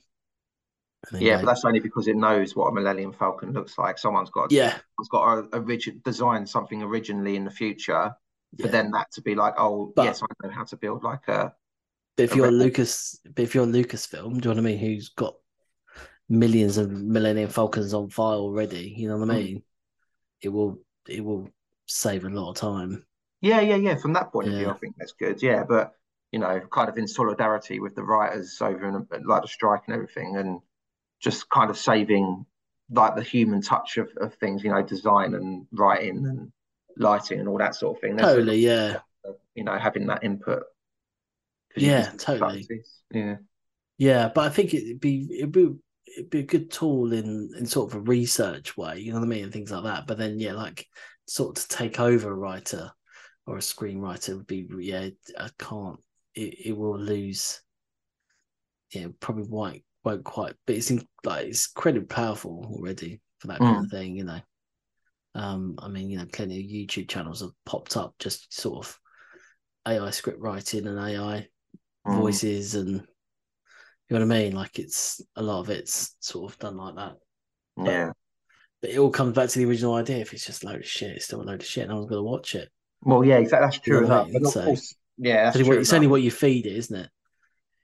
Yeah, go. But that's only because it knows what a Millennium Falcon looks like. Someone's got to, yeah, it's got a, a rigid design something originally in the future for yeah. then that to be like, oh, but, yes, I know how to build like a. But if a you're Lucas, but if you're Lucasfilm, do you know what I mean? Who's got millions of Millennium Falcons on file already? You know what I mean? Mm. It will, it will save a lot of time. Yeah, yeah, yeah. From that point yeah. of view, I think that's good. Yeah, but. You know, kind of in solidarity with the writers over and like the strike and everything, and just kind of saving like the human touch of, of things, you know, design and writing and lighting and all that sort of thing. That's totally, yeah. You know, having that input. Yeah, totally. Practice. Yeah, yeah. But I think it'd be it'd be it'd be a good tool in in sort of a research way, you know what I mean, and things like that. But then, yeah, like sort of to take over a writer or a screenwriter would be, yeah, I can't. It, it will lose. Yeah, probably won't won't quite. But it's in, like it's incredibly powerful already for that mm. kind of thing, you know. Um, I mean, you know, plenty of YouTube channels have popped up just sort of A I script writing and A I mm. voices and. You know what I mean? Like, it's a lot of it's sort of done like that. Yeah. But, but it all comes back to the original idea. If it's just a load of shit, it's still a load of shit. No one's going to watch it. Well, yeah, exactly. That's true. You know, and so, course, yeah, that's it's, true it's only what you feed it, isn't it?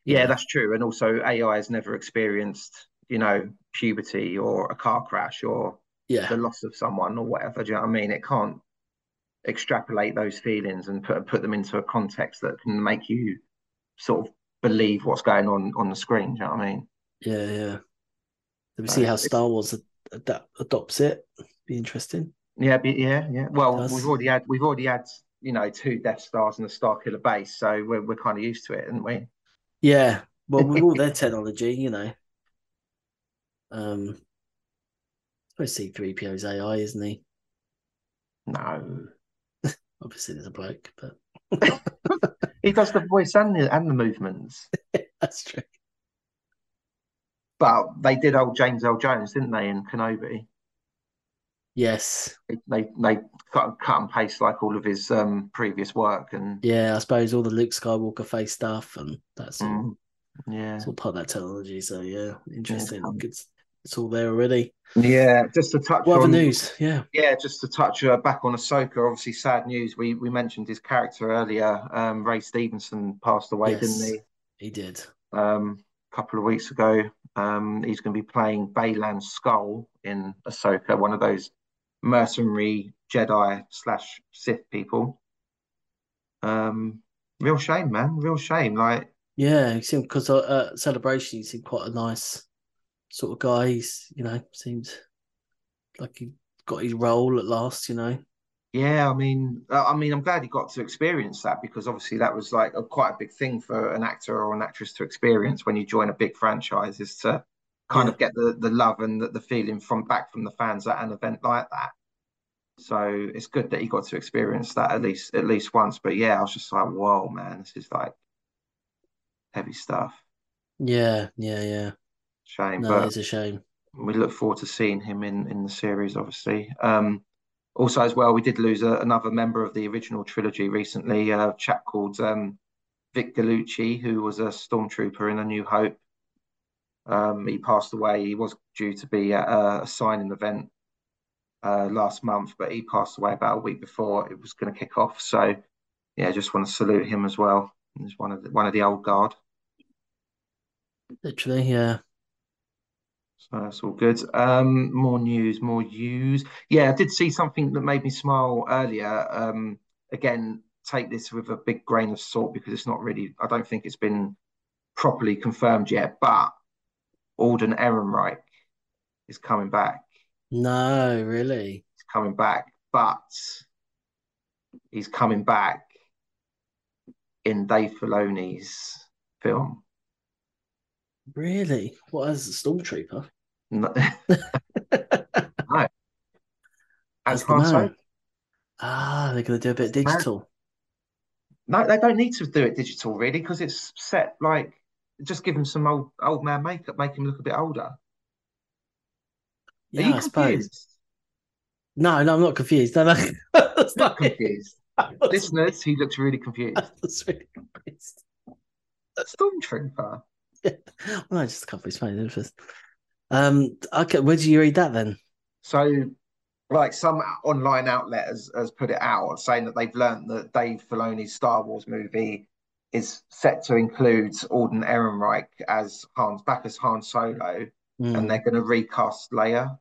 Yeah, yeah, that's true. And also, A I has never experienced, you know, puberty or a car crash or yeah. the loss of someone or whatever. Do you know what I mean? It can't extrapolate those feelings and put put them into a context that can make you sort of believe what's going on on the screen. Do you know what I mean? Yeah, yeah. Let me so see how Star Wars ad- ad- adopts it. Be interesting. Yeah, be, yeah, yeah. Well, we've already had we've already had you know two Death Stars and a Star Killer base, so we're we're kind of used to it, aren't we? Yeah. Well, with all their technology, you know. Um, I suppose C three P O's A I, isn't he? No. Obviously, there's a bloke, but. He does the voice and the, and the movements. That's true. But they did old James L. Jones, didn't they, in Kenobi? Yes. They they cut, cut and paste like all of his um, previous work. And yeah, I suppose all the Luke Skywalker face stuff and that's all, mm, yeah. It's all part of that technology. So, yeah, interesting. Yeah. It's, it's all there already. Yeah, just to touch what on... What other news? Yeah. Yeah, just to touch uh, back on Ahsoka, obviously sad news. We we mentioned his character earlier. Um, Ray Stevenson passed away, yes, didn't he? He did. Um, a couple of weeks ago. Um, he's going to be playing Baylan Skull in Ahsoka, one of those mercenary Jedi slash Sith people. Um, real shame, man. Real shame. Like, yeah, because uh, Celebration, he seemed quite a nice... sort of guy. He's, you know, seems like he got his role at last, you know. Yeah, I mean, I mean, I'm glad he got to experience that because obviously that was like a, quite a big thing for an actor or an actress to experience when you join a big franchise is to kind yeah. of get the, the love and the, the feeling from back from the fans at an event like that. So it's good that he got to experience that at least at least once. But yeah, I was just like, whoa, man, this is like heavy stuff. Yeah, yeah, yeah. Shame, no, but it's a shame. We look forward to seeing him in, in the series, obviously. Um, also, as well, we did lose a, another member of the original trilogy recently, a chap called um, Vic DeLucci, who was a stormtrooper in A New Hope. Um, he passed away. He was due to be at a, a signing event uh, last month, but he passed away about a week before it was going to kick off. So, yeah, just want to salute him as well. He's one of the, one of the old guard. Literally, yeah. So that's all good. Um, more news, more use. Yeah, I did see something that made me smile earlier. Um, again, take this with a big grain of salt because it's not really, I don't think it's been properly confirmed yet, but Alden Ehrenreich is coming back. No, really? He's coming back, but he's coming back in Dave Filoni's film. Really? What, as a stormtrooper? No. No. As the ah, they're going to do a bit digital. No, they don't need to do it digital, really, because it's set like just give him some old old man makeup, make him look a bit older. Yeah, Are you I confused? Suppose. No, no, I'm not confused. No, no. That's not confused. Was... Listeners, he looks really confused. That's really confused. Stormtrooper. Yeah. Well, I just can't be funny. Um, okay, where did you read that then? So, like, some online outlet has, has put it out saying that they've learned that Dave Filoni's Star Wars movie is set to include Alden Ehrenreich as Hans, back as Han Solo, mm. and they're going to recast Leia.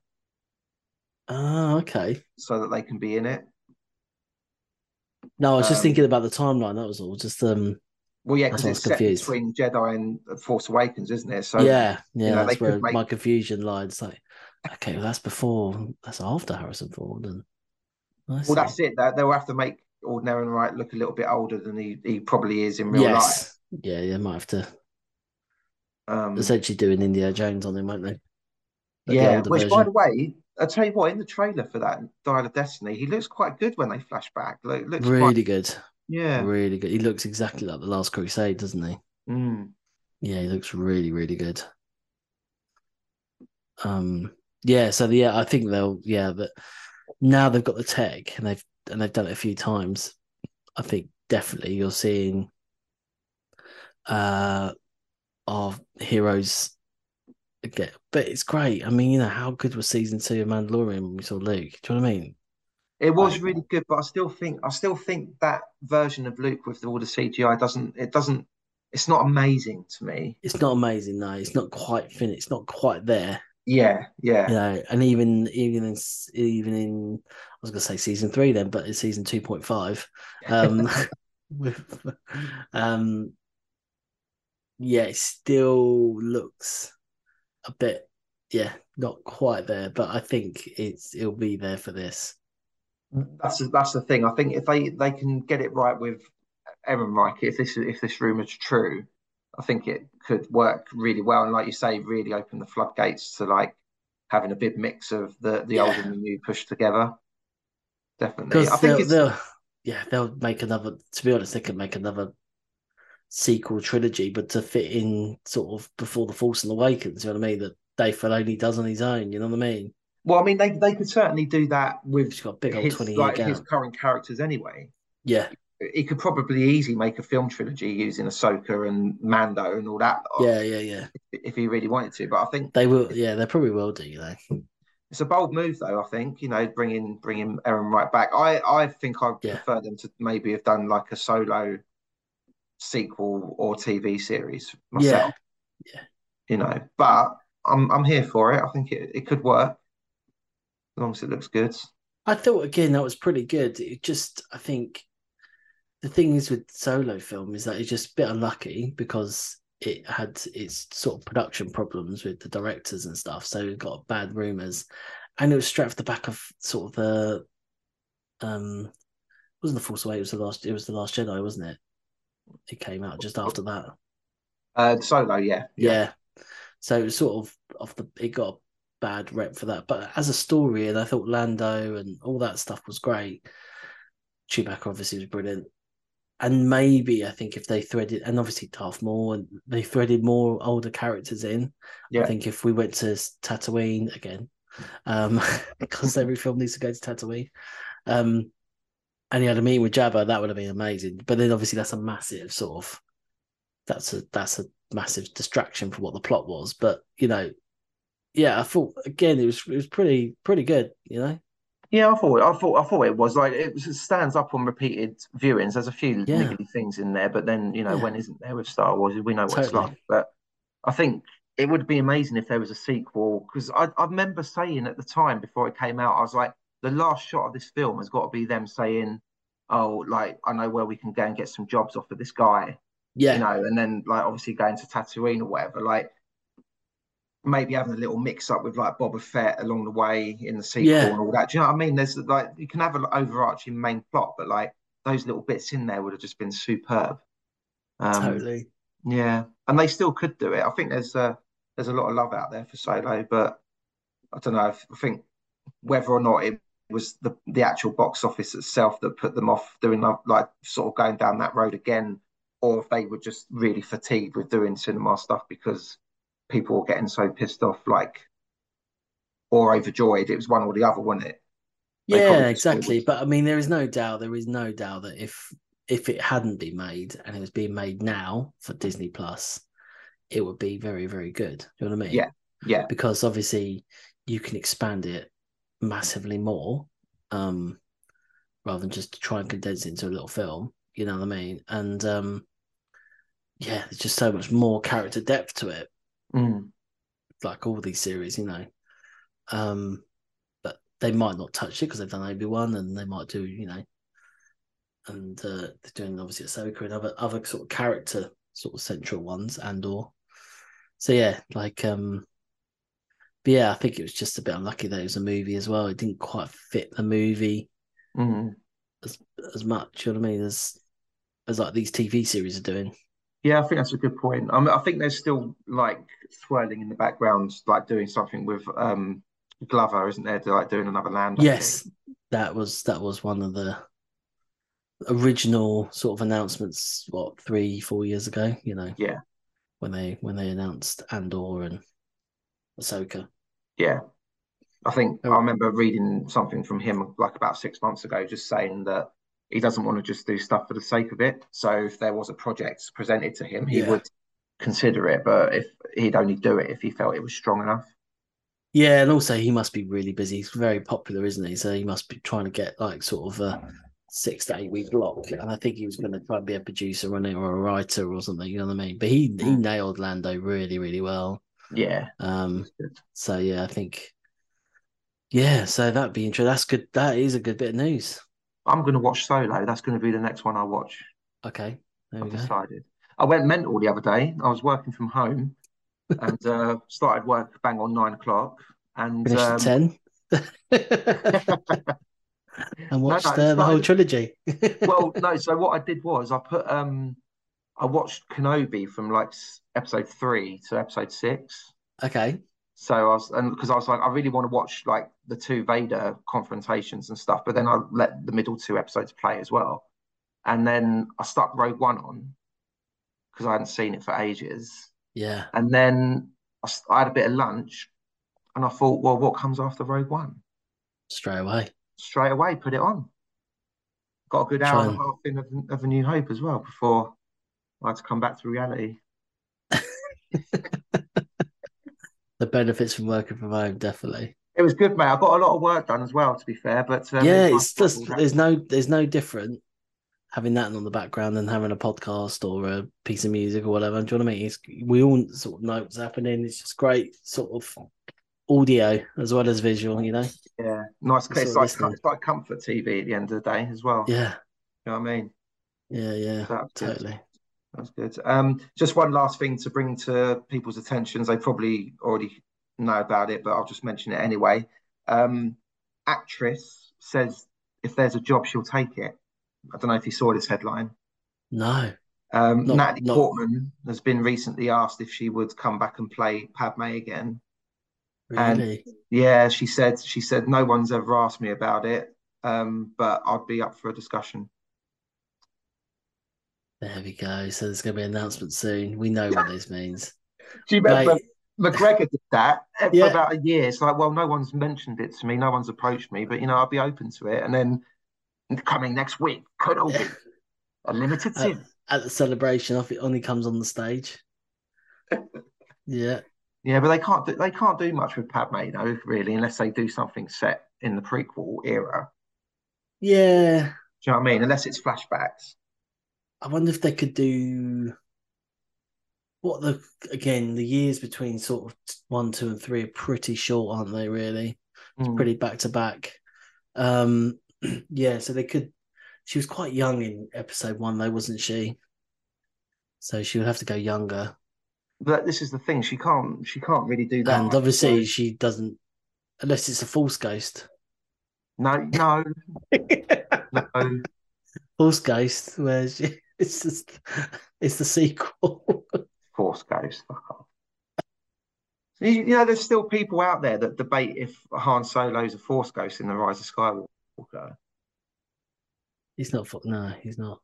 Oh, okay. So that they can be in it. No, I was um, just thinking about the timeline. That was all. Just um. Well, yeah, because it's set confused. Between Jedi and Force Awakens, isn't it? So yeah, yeah, you know, that's where make... my confusion lies. Like, okay, well, that's before, that's after Harrison Ford. And... Well, see. That's it. They'll have to make Alden Ehrenreich look a little bit older than he, he probably is in real yes. life. Yeah, yeah, might have to um, essentially do an Indiana Jones on him, won't they? Yeah, which version. By the way, I'll tell you what, in the trailer for that Dial of Destiny, he looks quite good when they flash back. Like, looks really quite... good. Yeah. Really good. He looks exactly like The Last Crusade, doesn't he? Mm. Yeah, he looks really, really good. Um, yeah, so the, yeah, I think they'll, yeah, but now they've got the tech and they've and they've done it a few times. I think definitely you're seeing uh, our heroes get, but it's great. I mean, you know, how good was season two of Mandalorian when we saw Luke? Do you know what I mean? It was like, really good, but I still think I still think that version of Luke with all the C G I doesn't. It doesn't. It's not amazing to me. It's not amazing, no. It's not quite finished. It's not quite there. Yeah, yeah. You know, and even even in, even in I was going to say season three then, but it's season two point five. Um, with, um, yeah, it still looks a bit, yeah, not quite there. But I think it's it'll be there for this. That's the, that's the thing. I think if they, they can get it right with Ehrenreich, if this if this rumour's true, I think it could work really well. And like you say, really open the floodgates to like having a big mix of the, the yeah. old and the new pushed together. Definitely. I think they'll, it's... They'll, yeah, they'll make another, to be honest, they could make another sequel trilogy, but to fit in sort of before The Force Awakens, you know what I mean? That Dave Filoni does on his own, you know what I mean? Well, I mean, they they could certainly do that with She's got a big old his, twenty year like, his current characters anyway. Yeah. He could probably easily make a film trilogy using Ahsoka and Mando and all that. Yeah, yeah, yeah. If, if he really wanted to. But I think... They will, yeah, they probably will do, you know. It's a bold move, though, I think, you know, bringing bringing Ehrenreich back. I, I think I'd yeah. prefer them to maybe have done like a solo sequel or T V series myself. Yeah, yeah. You know, but I'm I'm here for it. I think it, it could work. As long as it looks good. I thought, again, that was pretty good. It just, I think, the thing is with solo film is that it's just a bit unlucky because it had its sort of production problems with the directors and stuff. So it got bad rumours. And it was straight off the back of sort of the... um, it wasn't The Force Awakens, it was the last, it was The Last Jedi, wasn't it? It came out just after that. Uh, solo, yeah. yeah. Yeah. So it was sort of... off the. It got... bad rep for that, but as a story, and I thought Lando and all that stuff was great. Chewbacca obviously was brilliant, and maybe I think if they threaded, and obviously Darth Maul, and they threaded more older characters in. Yeah. I think if we went to Tatooine again, um, because every film needs to go to Tatooine, um, and he had a meeting with Jabba, that would have been amazing. But then obviously that's a massive sort of that's a that's a massive distraction for what the plot was. But you know. Yeah, I thought again it was it was pretty pretty good, you know. Yeah, I thought I thought I thought it was like it, was, it stands up on repeated viewings. There's a few yeah. niggly things in there, but then you know yeah. when isn't there with Star Wars? We know what totally. It's like. But I think it would be amazing if there was a sequel because I I remember saying at the time before it came out, I was like, the last shot of this film has got to be them saying, "Oh, like I know where we can go and get some jobs off of this guy." Yeah, you know, and then like obviously going to Tatooine or whatever, like. Maybe having a little mix up with like Boba Fett along the way in the sequel yeah. and all that. Do you know what I mean? There's like you can have an overarching main plot, but like those little bits in there would have just been superb. Um, totally. Yeah, and they still could do it. I think there's a there's a lot of love out there for Solo, but I don't know. If, I think whether or not it was the the actual box office itself that put them off doing like sort of going down that road again, or if they were just really fatigued with doing cinema stuff because. People were getting so pissed off, like, or overjoyed. It was one or the other, wasn't it? They yeah, exactly. Would... But I mean, there is no doubt. There is no doubt that if if it hadn't been made and it was being made now for Disney Plus, it would be very, very good. Do you know what I mean? Yeah, yeah. Because obviously, you can expand it massively more, um, rather than just try and condense it into a little film. You know what I mean? And um, yeah, there's just so much more character depth to it. Mm. Like all these series, you know, um, but they might not touch it because they've done Obi-Wan, and they might do, you know, and uh, they're doing obviously Ahsoka and other other sort of character sort of central ones, Andor. So yeah, like, um, but yeah, I think it was just a bit unlucky that it was a movie as well. It didn't quite fit the movie mm. as as much. You know what I mean? As as like these T V series are doing. Yeah, I think that's a good point. I mean, I think they're still like swirling in the background, like doing something with um, Glover, isn't there? To, like doing another land. Yes, that was that was one of the original sort of announcements. What, three, four years ago? You know. Yeah. When they when they announced Andor and Ahsoka. Yeah, I think oh. I remember reading something from him like about six months ago, just saying that he doesn't want to just do stuff for the sake of it. So if there was a project presented to him, he yeah. would consider it, but if he'd only do it if he felt it was strong enough. Yeah, and also he must be really busy. He's very popular, isn't he? So he must be trying to get like sort of a six to eight week block. And I think he was going to try and be a producer on it or a writer or something, you know what I mean? But he, he nailed Lando really, really well. Yeah. Um. So yeah, I think, yeah, so that'd be interesting. That's good. That is a good bit of news. I'm going to watch Solo. That's going to be the next one I watch. Okay, there we go. I've decided. I went mental the other day. I was working from home and uh, started work bang on nine o'clock and finished um... at ten. And watched no, no, uh, the started... whole trilogy. Well, no. So what I did was I put um, I watched Kenobi from like episode three to episode six. Okay. So I was, and because I was like, I really want to watch like the two Vader confrontations and stuff, but then I let the middle two episodes play as well. And then I stuck Rogue One on because I hadn't seen it for ages. Yeah. And then I, I had a bit of lunch and I thought, well, what comes after Rogue One? Straight away. Straight away, put it on. Got a good hour and a half in of, of A New Hope as well before I had to come back to reality. The benefits from working from home, definitely. It was good, mate. I got a lot of work done as well, to be fair. But um, yeah, it's just there's no there's no different having that on the background than having a podcast or a piece of music or whatever. Do you know what I mean? It's, we all sort of know what's happening. It's just great sort of audio as well as visual, you know. Yeah, nice. It's like, it's like comfort T V at the end of the day as well. Yeah, you know what I mean. Yeah, yeah, so totally. Good. That's good. Um, just one last thing to bring to people's attentions. They probably already know about it, but I'll just mention it anyway. Um, actress says if there's a job, she'll take it. I don't know if you saw this headline. No. Um, not, Natalie not... Portman has been recently asked if she would come back and play Padme again. Really? And yeah, she said, she said, no one's ever asked me about it, um, but I'd be up for a discussion. There we go. So there's going to be an announcement soon. We know what this means. Do you remember Mate. McGregor did that for yeah. about a year? It's like, well, no one's mentioned it to me. No one's approached me, but, you know, I'll be open to it. And then coming next week, could all be a limited uh, at the celebration, if it only comes on the stage. yeah. Yeah, but they can't, do, they can't do much with Padme, though, really, unless they do something set in the prequel era. Yeah. Do you know what I mean? Unless it's flashbacks. I wonder if they could do what the again the years between sort of one, two, and three are pretty short, aren't they? Really, mm. It's pretty back to back. Um, yeah, so they could. She was quite young in episode one, though, wasn't she? So she would have to go younger. But this is the thing; she can't. She can't really do that. And obviously, well. she doesn't, unless it's a false ghost. No, no, no. False ghost, where she. It's just, it's the sequel. Force Ghost. You, you know, there's still people out there that debate if Han Solo's a Force Ghost in The Rise of Skywalker. He's not. No, he's not.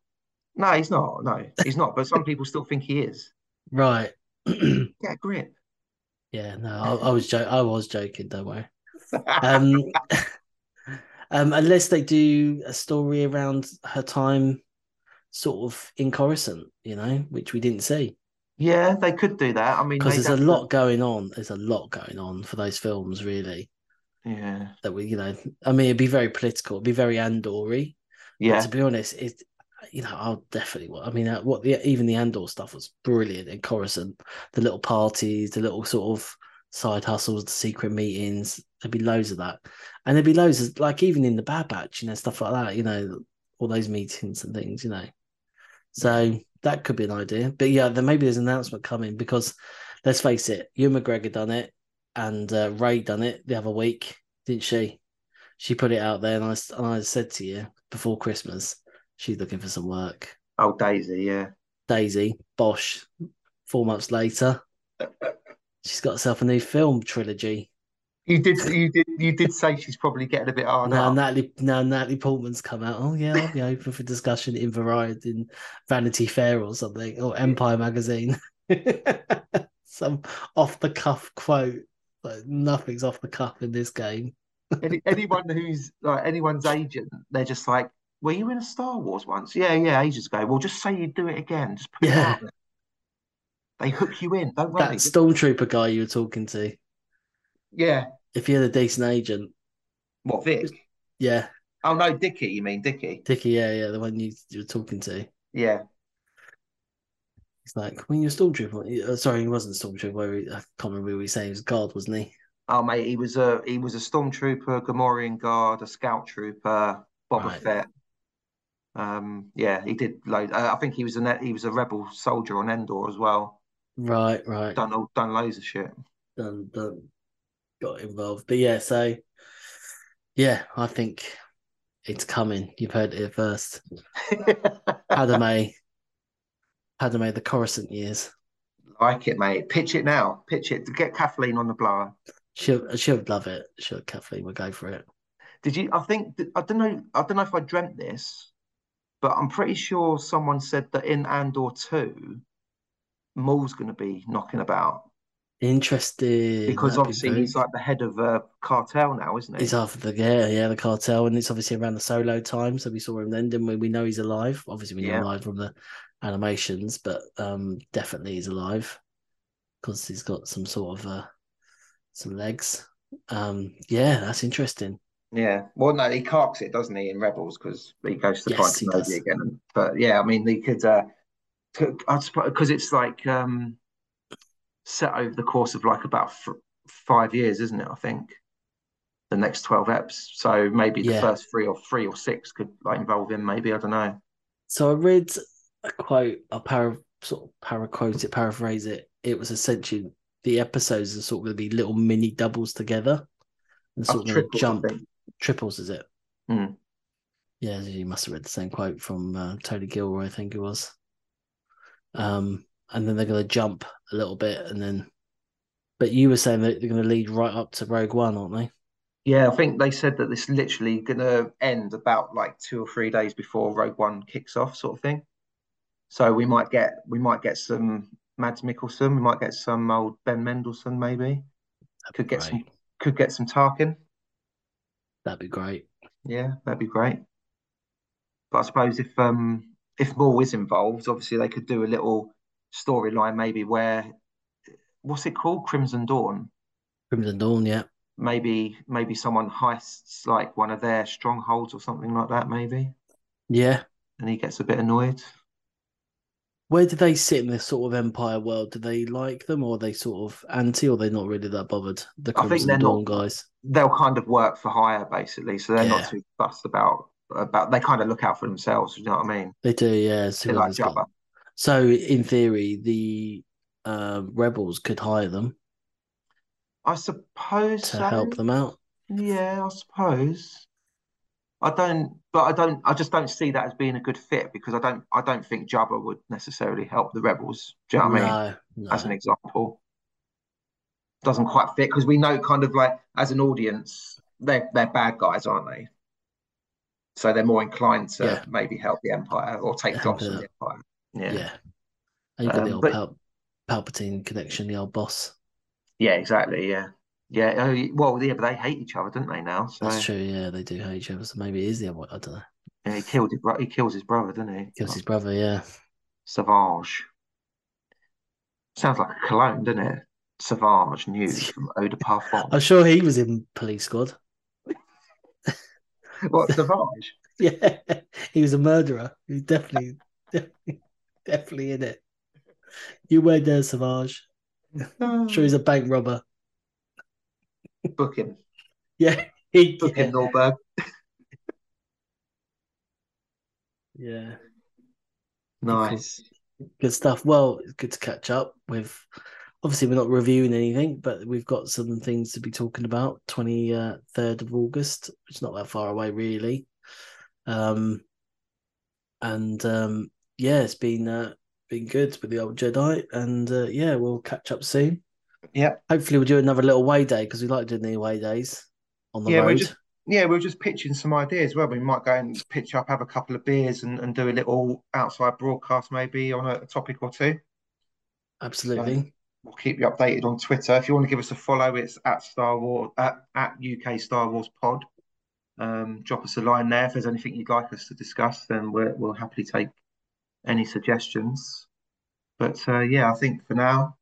No, he's not. No, he's not. But some people still think he is. Right. Get a grip. Yeah. No, I, I was. Jo- I was joking. Don't worry. Um, um, unless they do a story around her time. Sort of in Coruscant, you know, which we didn't see. Yeah, they could do that. I mean, because there's definitely... a lot going on. There's a lot going on for those films, really. Yeah. That we, you know, I mean, it'd be very political. It'd be very Andor-y. Yeah. But to be honest, it, you know, I'll definitely. I mean, what the even the Andor stuff was brilliant in Coruscant. The little parties, the little sort of side hustles, the secret meetings. There'd be loads of that, and there'd be loads of like even in the Bad Batch, you know, stuff like that. You know, all those meetings and things, you know. So that could be an idea. But yeah, then maybe there's an announcement coming because let's face it, Ewan McGregor done it and uh, Ray done it the other week, didn't she? She put it out there and I, and I said to you before Christmas, she's looking for some work. Oh, Daisy, yeah. Daisy Bosch, four months later, she's got herself a new film trilogy. You did, you did, you did say she's probably getting a bit hard. Now Natalie, now Natalie Portman's come out. Oh yeah, I'll be open for discussion in Variety, in Vanity Fair, or something, or Empire magazine. Some off the cuff quote. Like, nothing's off the cuff in this game. Any, anyone who's like anyone's agent, they're just like, "Were you in a Star Wars once? Yeah, yeah, ages ago. Well, just say you do it again. Just put yeah. it on. They hook you in. Don't worry." That stormtrooper guy you were talking to. Yeah. If you had a decent agent. What, Vic? Yeah. Oh, no, Dicky, you mean Dicky. Dicky, yeah, yeah, the one you, you were talking to. Yeah. It's like, when you're a stormtrooper... Sorry, he wasn't a stormtrooper. I can't remember who he was saying. He was a guard, wasn't he? Oh, mate, he was a he was a stormtrooper, Gamorrean guard, a scout trooper, Boba right. Fett. Um, yeah, he did loads. Uh, I think he was, an, he was a rebel soldier on Andor as well. Right, right. Done, done loads of shit. Done, done. Got involved, but yeah, so yeah, I think it's coming. You've heard it first. Padme, Padme, the Coruscant years. Like it, mate. Pitch it now. Pitch it. Get Kathleen on the blower. She'll, she'll love it. She'll Kathleen will go for it. Did you? I think I don't know. I don't know if I dreamt this, but I'm pretty sure someone said that in Andor two, Maul's going to be knocking about. Interesting, because that'd obviously be he's like the head of a cartel now, isn't he? He's half of the yeah, yeah, the cartel, and it's obviously around the Solo time, so we saw him then, didn't we? We know he's alive. Obviously, we know yeah. alive from the animations, but um, definitely he's alive because he's got some sort of uh, some legs. Um, yeah, that's interesting. Yeah, well, no, he carks it, doesn't he, in Rebels, because he goes to yes, find Kenobi again. But yeah, I mean, they could uh, because it's like um. set over the course of like about f five years, isn't it? I think the next twelve eps. So maybe the yeah. first three or three or six could like involve him. Maybe I don't know. So I read a quote. I para sort of para quote it, paraphrase it. It was essentially the episodes are sort of going to be little mini doubles together and sort oh, of triples, jump triples. Is it? Mm. Yeah, you must have read the same quote from uh, Tony Gilroy, I think it was. Um. And then they're going to jump a little bit, and then. But you were saying that they're going to lead right up to Rogue One, aren't they? Yeah, I think they said that this literally going to end about like two or three days before Rogue One kicks off, sort of thing. So we might get we might get some Mads Mikkelsen, we might get some old Ben Mendelsohn, maybe. That'd could get great. some could get some Tarkin. That'd be great. Yeah, that'd be great. But I suppose if um if Maul is involved, obviously they could do a little storyline, maybe where what's it called, Crimson Dawn? Crimson Dawn, yeah. Maybe, maybe someone heists like one of their strongholds or something like that. Maybe, yeah. And he gets a bit annoyed. Where do they sit in this sort of Empire world? Do they like them, or are they sort of anti, or are they not really that bothered? The Crimson I think they're Dawn not, guys. They'll kind of work for hire, basically, so they're yeah. not too fussed about about. They kind of look out for themselves. You know what I mean? They do, yeah. They're like Jabba. Got... So, in theory, the uh, rebels could hire them. I suppose to so. help them out. Yeah, I suppose. I don't, but I don't. I just don't see that as being a good fit because I don't. I don't think Jabba would necessarily help the rebels. Do you know what no, I mean? No. As an example, doesn't quite fit because we know, kind of like as an audience, they're they're bad guys, aren't they? So they're more inclined to yeah. maybe help the Empire or take jobs from the Empire. Yeah. yeah. And you've got um, the old but, Pal Palpatine connection, the old boss. Yeah, exactly. Yeah. Yeah. Oh, well, yeah, but they hate each other, don't they, now? So. That's true. Yeah, they do hate each other. So maybe it is the other one. I don't know. Yeah, he, killed his bro he kills his brother, doesn't he? Kills his brother, yeah. Savage. Sounds like a cologne, doesn't it? Savage, new from Eau de Parfum. I'm sure he was in Police Squad. What, Savage? Yeah. He was a murderer. He definitely. definitely Definitely in it. You were there, Savage. I'm sure he's a bank robber. Book him. Yeah. He, Book yeah. him, Norberg. Yeah. Nice. Good stuff. Well, it's good to catch up with. Obviously, we're not reviewing anything, but we've got some things to be talking about. twenty-third of August. It's not that far away, really. Um, and... um. Yeah, it's been uh, been good with the old Jedi, and uh, yeah, we'll catch up soon. Yeah, hopefully we'll do another little way day, because we like doing the way days on the yeah, road. We're just, yeah, we're just pitching some ideas. Well, we might go and pitch up, have a couple of beers, and, and do a little outside broadcast, maybe on a, a topic or two. Absolutely. So we'll keep you updated on Twitter. If you want to give us a follow, it's at Star Wars at, at U K Star Wars Pod. Um, drop us a line there if there's anything you'd like us to discuss. Then we're, we'll happily take any suggestions. But uh, yeah, I think for now,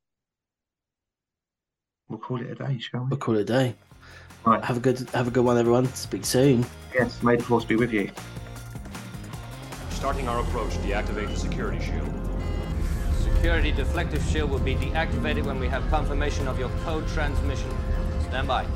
we'll call it a day, shall we? We'll call it a day. Right. Have a good, have a good one, everyone. Speak soon. Yes, may the force be with you. Starting our approach, deactivate the security shield. Security deflective shield will be deactivated when we have confirmation of your code transmission. Stand by.